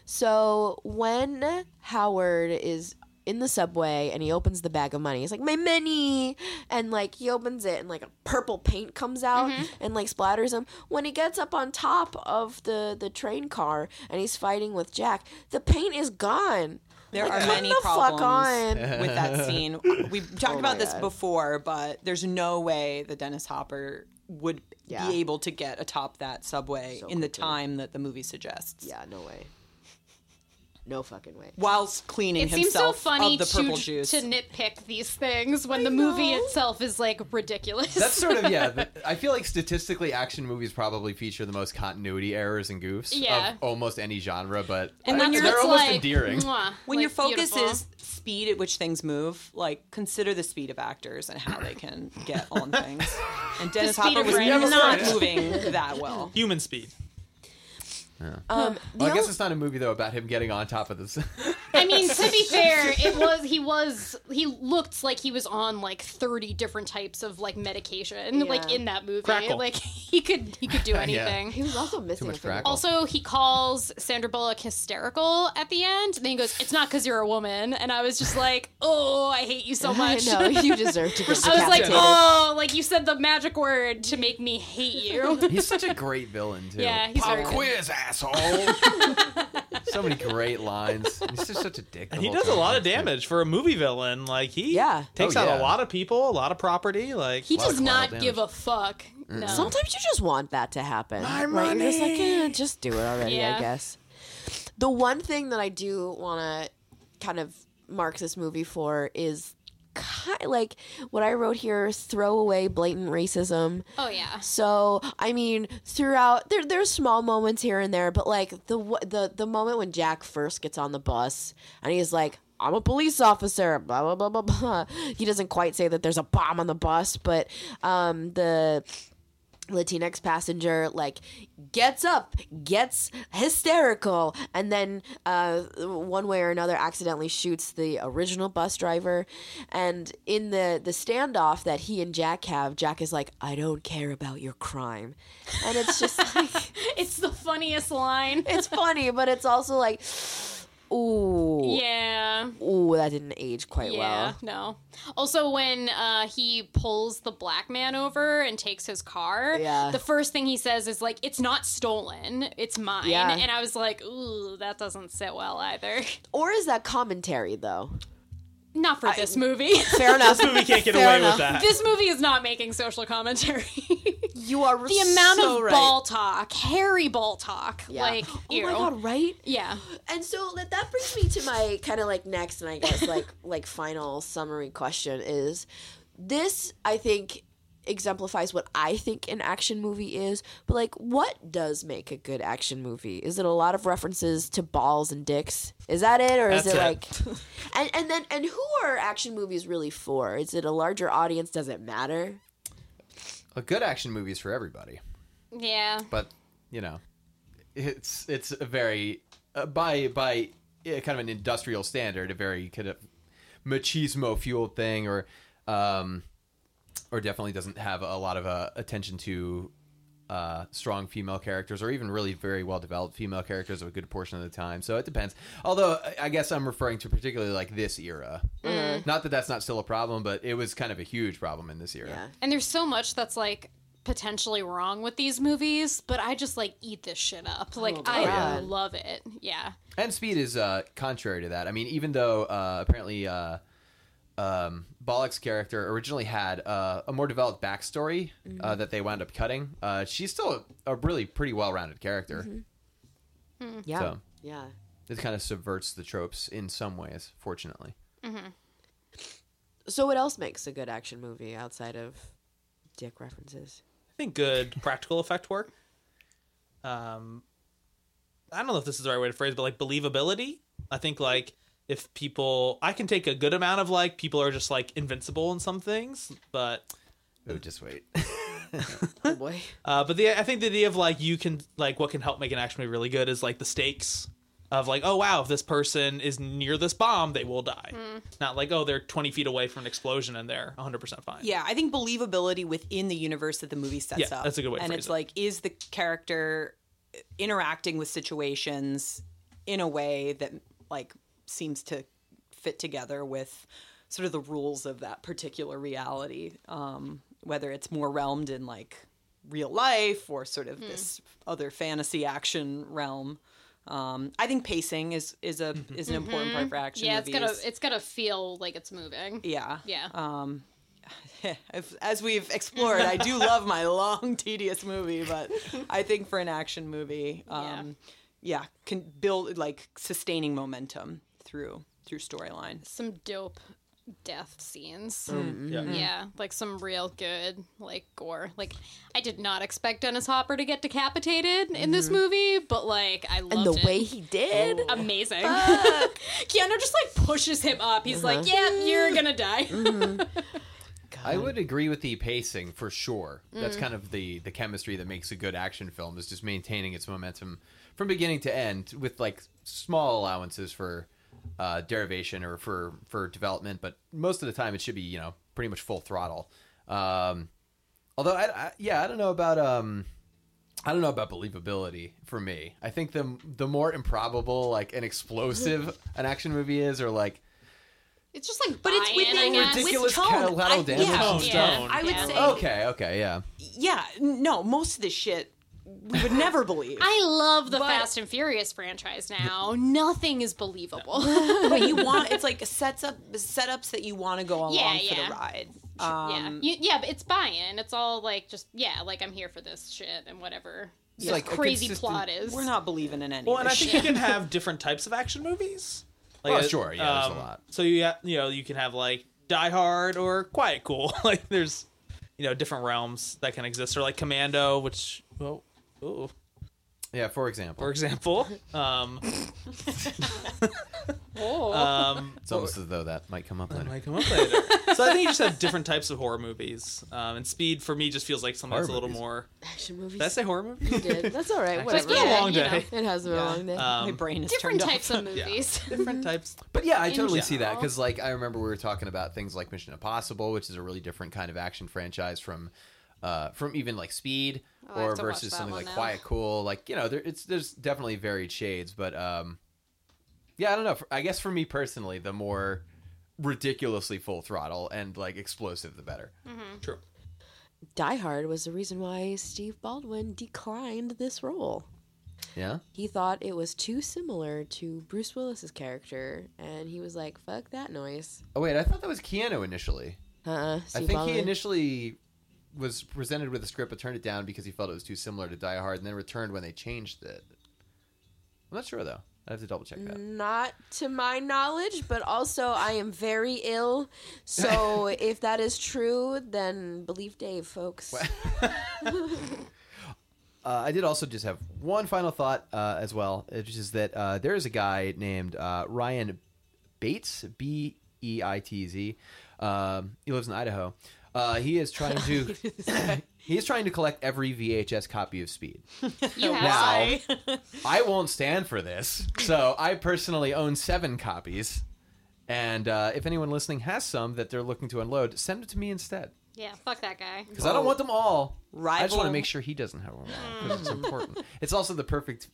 So when Howard is in the subway and he opens the bag of money. He's like, my money! And, like, he opens it and, like, a purple paint comes out mm-hmm. and, like, splatters him. When he gets up on top of the, the train car and he's fighting with Jack, the paint is gone. There like, are many the problems with that scene. We've talked oh about this God. before, but there's no way that Dennis Hopper would yeah. be able to get atop that subway so in quickly. the time that the movie suggests. Yeah, no way. No fucking way. Whilst cleaning it himself seems so funny of the purple to, juice. to nitpick these things when I the know. movie itself is, like, ridiculous. That's sort of, yeah. The, I feel like statistically action movies probably feature the most continuity errors and goofs yeah. of almost any genre, but and I, they're almost like, endearing. Mwah, when like, your focus beautiful. is speed at which things move, like, consider the speed of actors and how they can get on things. And Dennis Hopper was not moving that well. Human speed. Yeah. Um, well, I guess it's not a movie though about him getting on top of this. I mean, to be fair, it was he was he looked like he was on like thirty different types of like medication, yeah. like in that movie. Crackle. Like he could he could do anything. Yeah. He was also missing. Also, he calls Sandra Bullock hysterical at the end. And then he goes, "It's not because you're a woman." And I was just like, "Oh, I hate you so much." I know, you deserve to be decapitated. I was like, "Oh, like you said the magic word to make me hate you." He's such a great villain too. Yeah, he's Pop very quiz. Good. Asshole. So many great lines. He's just such a dick. And he does a lot of damage too. For a movie villain. Like he yeah. takes oh, yeah. out a lot of people, a lot of property. Like he does not damage. give a fuck. Mm. No. Sometimes you just want that to happen. My like, money. You're just like, eh, just do it already. Yeah. I guess. The one thing that I do want to kind of mark this movie for is kind of like what I wrote here: throwaway, blatant racism. Oh yeah. So I mean, throughout there, there's small moments here and there, but like the the the moment when Jack first gets on the bus and he's like, "I'm a police officer," blah blah blah blah blah. He doesn't quite say that there's a bomb on the bus, but um, the Latinx passenger like gets up, gets hysterical, and then uh, one way or another accidentally shoots the original bus driver. And in the, the standoff that he and Jack have, Jack is like, "I don't care about your crime." And it's just like... it's the funniest line. It's funny, but it's also like... Ooh. Yeah. Ooh, that didn't age quite yeah, well. Yeah, no. Also, when uh, he pulls the black man over and takes his car, yeah. the first thing he says is, like, "It's not stolen, it's mine." Yeah. And I was like, ooh, that doesn't sit well either. Or is that commentary, though? Not for I, this movie. Fair enough. This movie can't get fair away enough. with that. This movie is not making social commentary. You are the amount so of right. ball talk, hairy ball talk. Yeah. Like, oh ew. my god, right? Yeah. And so that that brings me to my kind of like next, and I guess like like final summary question is: this, I think, exemplifies what I think an action movie is, but like, what does make a good action movie? Is it a lot of references to balls and dicks? Is that it, or is That's it, it like? And and then and who are action movies really for? Is it a larger audience? Does it matter? A good action movie is for everybody. Yeah. But you know, it's it's a very uh, by by uh, kind of an industrial standard, a very kind of machismo fueled thing, or. Um, Or definitely doesn't have a lot of uh, attention to uh, strong female characters, or even really very well-developed female characters of a good portion of the time. So it depends. Although I guess I'm referring to particularly like this era. Mm. Not that that's not still a problem, but it was kind of a huge problem in this era. Yeah. And there's so much that's like potentially wrong with these movies, but I just like eat this shit up. Like oh, I yeah. love it. Yeah. And Speed is uh, contrary to that. I mean, even though uh, apparently... Uh, Um, Bullock's character originally had uh, a more developed backstory mm-hmm. uh, that they wound up cutting. Uh, she's still a, a really pretty well-rounded character. Mm-hmm. Mm-hmm. Yeah, so, yeah. It kind of subverts the tropes in some ways, fortunately. Mm-hmm. So, what else makes a good action movie outside of dick references? I think good practical effect work. Um, I don't know if this is the right way to phrase, but like believability. I think like. If people, I can take a good amount of like people are just like invincible in some things, but oh, just wait. oh boy. Uh, but the I think the idea of like you can like what can help make an action movie really good is like the stakes of like, oh wow, if this person is near this bomb, they will die. Mm. Not like, oh, they're twenty feet away from an explosion and they're one hundred percent fine. Yeah, I think believability within the universe that the movie sets yeah, up. That's a good way. And to phrase it's it. Like, is the character interacting with situations in a way that like seems to fit together with sort of the rules of that particular reality, um, whether it's more realmed in like real life or sort of mm. this other fantasy action realm. Um, I think pacing is is a is an mm-hmm. important part for action yeah, movies. Yeah, it's gotta it's gotta feel like it's moving. Yeah, yeah. Um, as we've explored, I do love my long, tedious movie, but I think for an action movie, um, yeah. yeah, can build like sustaining momentum through through storyline. Some dope death scenes. Mm-hmm. Yeah. yeah, like some real good like gore. Like I did not expect Dennis Hopper to get decapitated mm-hmm. in this movie, but like I loved it. And the it. way he did, oh. amazing. Keanu just like pushes him up. He's uh-huh. like, "Yeah, you're gonna die." Mm-hmm. I would agree with the pacing for sure. Mm. That's kind of the, the chemistry that makes a good action film, is just maintaining its momentum from beginning to end with like small allowances for uh, derivation or for, for development. But most of the time it should be, you know, pretty much full throttle. Um, although, I, I, yeah, I don't know about um, I don't know about believability for me. I think the the more improbable like an explosive an action movie is, or like, it's just like, but it's within ridiculous collateral damage and stuff. I would yeah. say, okay, okay, yeah, yeah. No, most of this shit we would never believe. I love the but... Fast and Furious franchise now. Nothing is believable. No. But you want it's like sets up setups that you want to go along yeah, yeah. for the ride. Um, yeah, you, yeah, but it's buy-in. It's all like just yeah, like I'm here for this shit and whatever. It's yeah, like crazy plot is. We're not believing in any. Well, of and I think shit. you can have different types of action movies. Like, oh, sure, yeah, um, there's a lot. So, you ha- you know, you can have, like, Die Hard or Quiet Cool. Like, there's, you know, different realms that can exist. Or, like, Commando, which, well, ooh. Yeah, for example. For example. Um, oh. um, it's almost or, as though that might come up later. That might come up later. So, I think you just have different types of horror movies. Um, and Speed, for me, just feels like something horror that's a little movies. More... Action movies. Did I say horror movies? You did. That's all right. Whatever. It's been yeah, a long day. You know, it has been yeah. a long day. Um, My brain is different turned types off. Of movies. Yeah. Different types. But yeah, I totally see that. Because, like, I remember we were talking about things like Mission Impossible, which is a really different kind of action franchise from... Uh, from even like Speed oh, or versus something like now. Quiet Cool, like, you know, there, it's there's definitely varied shades, but um, yeah, I don't know. For, I guess for me personally, the more ridiculously full throttle and like explosive, the better. Mm-hmm. True. Die Hard was the reason why Steve Baldwin declined this role. Yeah, he thought it was too similar to Bruce Willis's character, and he was like, "Fuck that noise." Oh wait, I thought that was Keanu initially. Uh, uh-uh, I think Baldwin. he initially. was presented with a script but turned it down because he felt it was too similar to Die Hard, and then returned when they changed it. I'm not sure, though. I'd have to double-check that. Not to my knowledge, but also I am very ill, so if that is true, then believe Dave, folks. uh, I did also just have one final thought uh, as well, which is that uh, there is a guy named uh, Ryan Bates, B E I T Z. Um, he lives in Idaho. Uh, he is trying to he is trying to collect every V H S copy of Speed. You have. Now, I won't stand for this, so I personally own seven copies. And uh, if anyone listening has some that they're looking to unload, send it to me instead. Yeah, fuck that guy. Because I don't want them all. Rival. I just want to make sure he doesn't have them all, because it's important. It's also the perfect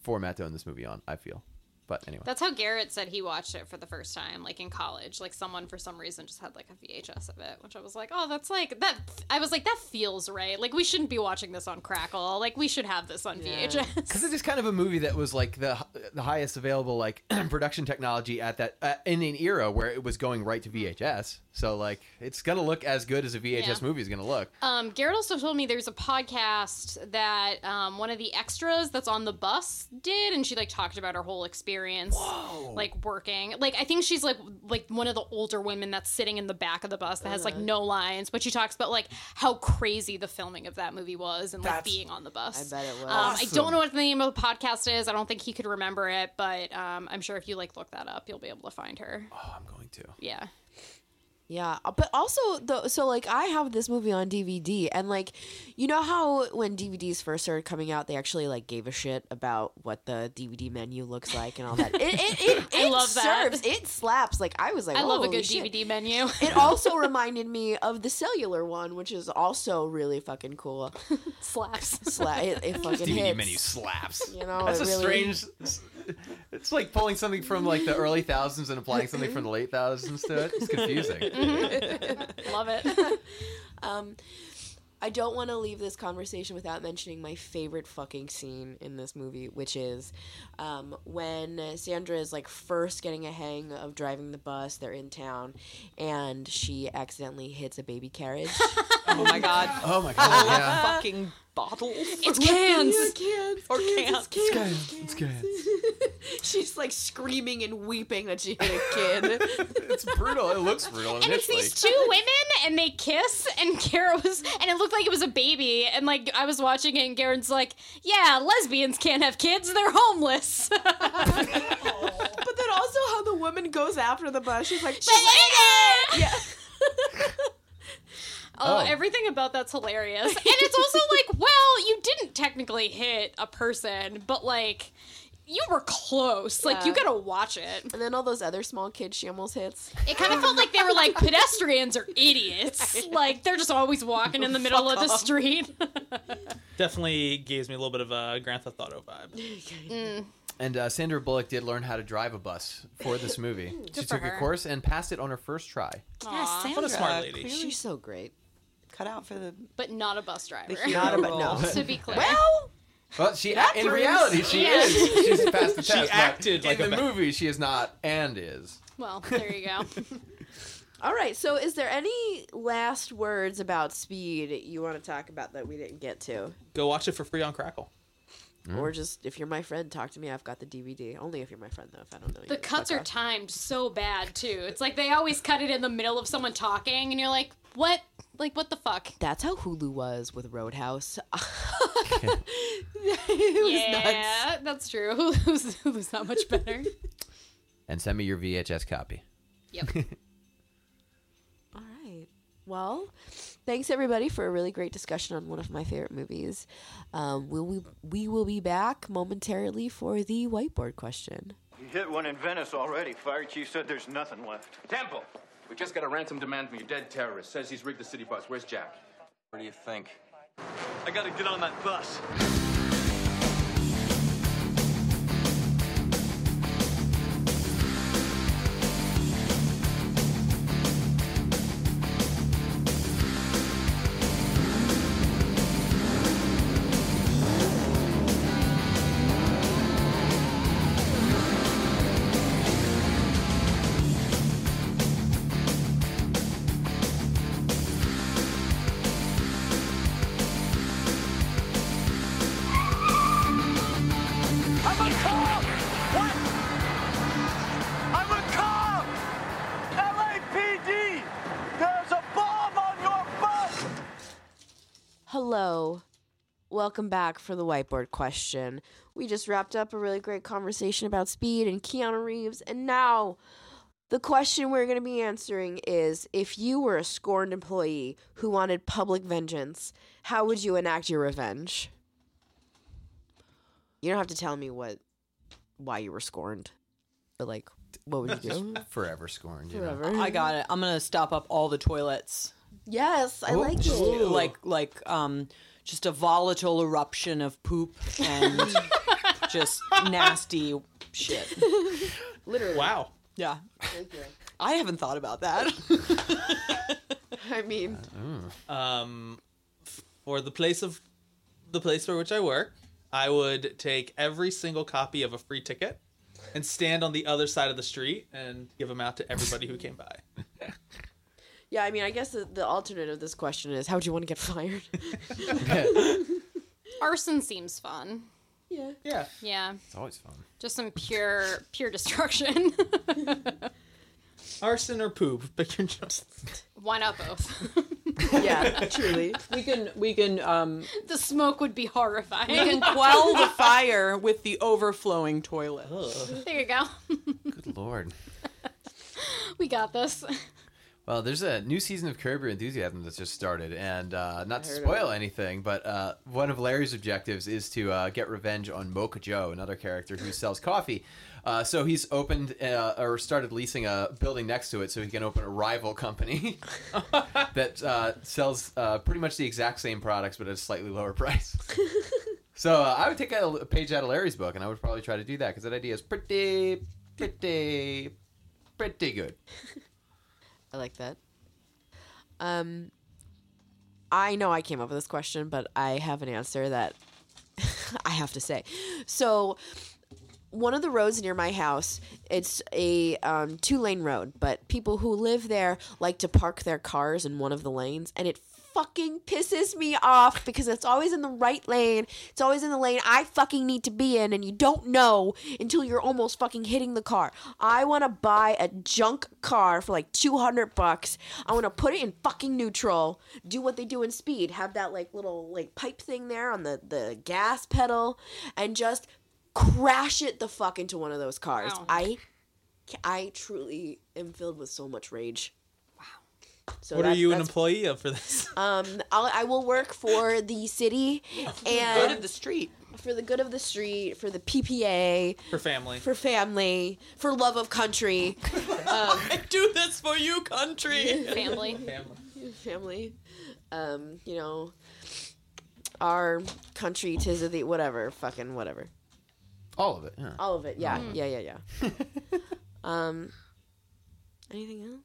format to own this movie on, I feel. But anyway. That's how Garrett said he watched it for the first time, like in college. Like someone for some reason just had like a V H S of it, which I was like, oh, that's like that. I was like, that feels right. Like we shouldn't be watching this on Crackle. Like we should have this on yeah. V H S. Because it is kind of a movie that was like the the highest available like production technology at that uh, in an era where it was going right to V H S. So like it's gonna look as good as a V H S yeah. movie is gonna look. Um, Garrett also told me there's a podcast that um, one of the extras that's on the bus did, and she like talked about her whole experience. Whoa. Like working, like I think she's like like one of the older women that's sitting in the back of the bus that has like no lines, but she talks about like how crazy the filming of that movie was, and like that's, being on the bus. I bet it was. Um, awesome. I don't know what the name of the podcast is. I don't think he could remember it, but um, I'm sure if you like look that up, you'll be able to find her. Oh, I'm going to. Yeah. Yeah, but also the so like I have this movie on D V D, and like, you know how when D V Ds first started coming out, they actually like gave a shit about what the D V D menu looks like and all that. It it it, it I love serves. That. It slaps. Like I was like, I love a good shit. D V D menu. It also reminded me of the Cellular one, which is also really fucking cool. Slaps. Sla- it, it fucking D V D hits. Menu slaps. You know, that's a really... strange. It's like pulling something from like the early thousands and applying something from the late thousands to it. It's confusing. Love it. um I don't want to leave this conversation without mentioning my favorite fucking scene in this movie, which is um when Sandra is like first getting a hang of driving the bus. They're in town and she accidentally hits a baby carriage. Oh my god. Oh my god. Yeah. Fucking bottles. It's cans. Yeah, cans. Or cans. It's cans. It's cans. It's cans. She's like screaming and weeping that she hit a kid. It's brutal. It looks brutal. And, and it's, it's these like... two women and they kiss and Kara was, and it looked like it was a baby. And like I was watching it and Garen's like, yeah, lesbians can't have kids. They're homeless. But then also how the woman goes after the bus. She's like, she's like, yeah. Oh, oh, everything about that's hilarious. And it's also like, well, you didn't technically hit a person, but like, you were close. Yeah. Like, you gotta watch it. And then all those other small kids she almost hits. It kind of felt like they were like, pedestrians are idiots. Like, they're just always walking in the middle Fuck of the off. Street. Definitely gives me a little bit of a Grand Theft Auto vibe. Mm. And uh, Sandra Bullock did learn how to drive a bus for this movie. She took her. a course and passed it on her first try. Yeah, Sandra. What a smart lady. She's so great. Cut out for the, but not a bus driver. Not a no. To be clear, well, well, she a- in reality she yeah. is. She's passed the test. She acted like in the ba- movie. She is not, and is. Well, there you go. All right. So, is there any last words about Speed you want to talk about that we didn't get to? Go watch it for free on Crackle. Mm. Or just, if you're my friend, talk to me. I've got the D V D. Only if you're my friend, though, if I don't know you. The cuts are off. Timed so bad, too. It's like they always cut it in the middle of someone talking, and you're like, what? Like, what the fuck? That's how Hulu was with Roadhouse. It was yeah, nuts. That's true. Hulu's, Hulu's not much better. And send me your V H S copy. Yep. All right. Well... thanks, everybody, for a really great discussion on one of my favorite movies. Um, we'll, we, we will be back momentarily for the whiteboard question. You hit one in Venice already. Fire chief said there's nothing left. Temple, we just got a ransom demand from your dead terrorist. Says he's rigged the city bus. Where's Jack? What do you think? I gotta get on that bus. Welcome back for the whiteboard question. We just wrapped up a really great conversation about Speed and Keanu Reeves, and now the question we're going to be answering is, if you were a scorned employee who wanted public vengeance, how would you enact your revenge? You don't have to tell me what, why you were scorned, but like, what would you do? Forever scorned. You Forever. Know. I got it. I'm going to stop up all the toilets. Yes, I Ooh. like it. Like, like, um... just a volatile eruption of poop and just nasty shit. Literally. Wow. Yeah. Thank you. I haven't thought about that. I mean, um, for the place of the place for which I work, I would take every single copy of a free ticket and stand on the other side of the street and give them out to everybody who came by. Yeah, I mean, I guess the, the alternate of this question is, how would you want to get fired? Arson seems fun. Yeah. Yeah. Yeah. It's always fun. Just some pure, pure destruction. Arson or poop, but you're just... why not both? Yeah, truly. We can, we can, um... the smoke would be horrifying. We can quell the fire with the overflowing toilet. Ugh. There you go. Good Lord. We got this. Well, there's a new season of Curb Your Enthusiasm that's just started, and uh, not to spoil anything, but uh, one of Larry's objectives is to uh, get revenge on Mocha Joe, another character who sells coffee. Uh, so he's opened uh, or started leasing a building next to it so he can open a rival company that uh, sells uh, pretty much the exact same products but at a slightly lower price. So uh, I would take a page out of Larry's book, and I would probably try to do that because that idea is pretty, pretty, pretty good. I like that. Um, I know I came up with this question, but I have an answer that I have to say. So one of the roads near my house, it's a um, two-lane road, but people who live there like to park their cars in one of the lanes, and it fucking pisses me off because it's always in the right lane. It's always in the lane I fucking need to be in, and you don't know until you're almost fucking hitting the car. I want to buy a junk car for like two hundred bucks. I want to put it in fucking neutral, do what they do in Speed, have that like little like pipe thing there on the, the gas pedal, and just crash it the fuck into one of those cars. Wow. I, I truly am filled with so much rage. So what are you an employee of for this? Um, I'll, I will work for the city for and the good of the street, for the good of the street, for the P P A, for family, for family, for love of country. um, I do this for you, country, family, family, family. Um, you know, our country, tis of the whatever, fucking whatever. All of it. Yeah. All of it. Yeah. Mm. Yeah. Yeah. Yeah. um, anything else?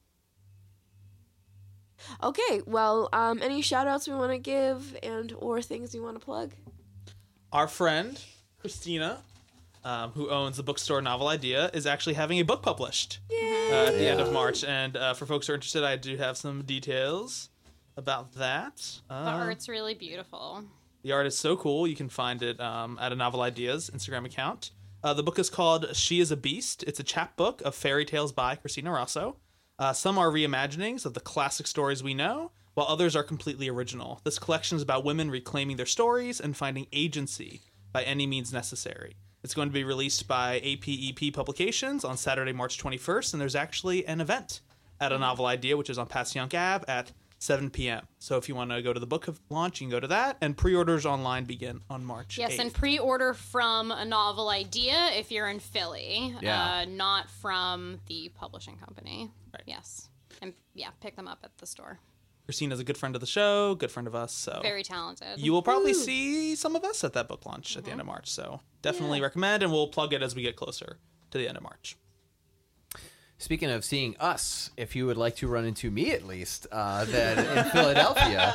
Okay, well, um, any shout-outs we want to give and or things you want to plug? Our friend, Christina, um, who owns the bookstore Novel Idea, is actually having a book published uh, at the end of March. And uh, for folks who are interested, I do have some details about that. Uh, the art's really beautiful. The art is so cool. You can find it um, at a Novel Idea's Instagram account. Uh, the book is called She is a Beast. It's a chapbook of fairy tales by Christina Rosso. Uh, some are reimaginings of the classic stories we know, while others are completely original. This collection is about women reclaiming their stories and finding agency by any means necessary. It's going to be released by A P E P Publications on Saturday, March twenty-first, and there's actually an event at a Novel Idea, which is on Passyunk Avenue at seven p.m. So if you want to go to the book launch, you can go to that. And pre-orders online begin on March eighth. Yes, and pre-order from a Novel Idea if you're in Philly, yeah. uh, not from the publishing company. Right. Yes. And, yeah, pick them up at the store. Christina's a good friend of the show, good friend of us. So very talented. You will probably Ooh. see some of us at that book launch mm-hmm. at the end of March. So definitely yeah. recommend, and we'll plug it as we get closer to the end of March. Speaking of seeing us, if you would like to run into me at least, uh, then in Philadelphia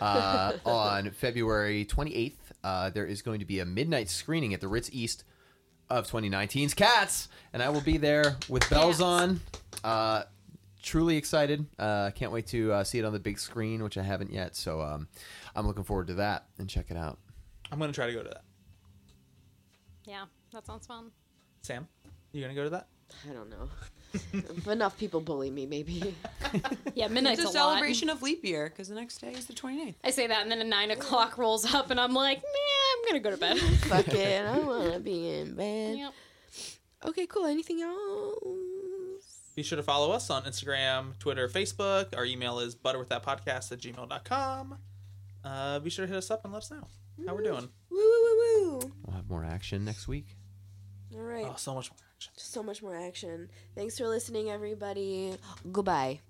uh, on February twenty-eighth, uh, there is going to be a midnight screening at the Ritz East of twenty nineteen's Cats, and I will be there with bells on. Uh, truly excited. Uh, can't wait to uh, see it on the big screen, which I haven't yet, so um, I'm looking forward to that, and check it out. I'm going to try to go to that. Yeah, that sounds fun. Sam, you going to go to that? I don't know. If enough people bully me, maybe. Yeah, midnight's a lot. It's a celebration of leap year, because the next day is the twenty-ninth. I say that, and then a nine o'clock rolls up, and I'm like, man, I'm going to go to bed. Fuck it, I want to be in bed. Yep. Okay, cool. Anything else? Be sure to follow us on Instagram, Twitter, Facebook. Our email is butterwiththatpodcast at gmail dot com. Uh, be sure to hit us up and let us know how we're doing. Woo, woo, woo, woo. We'll have more action next week. All right. Oh, so much more action. So much more action. Thanks for listening, everybody. Goodbye.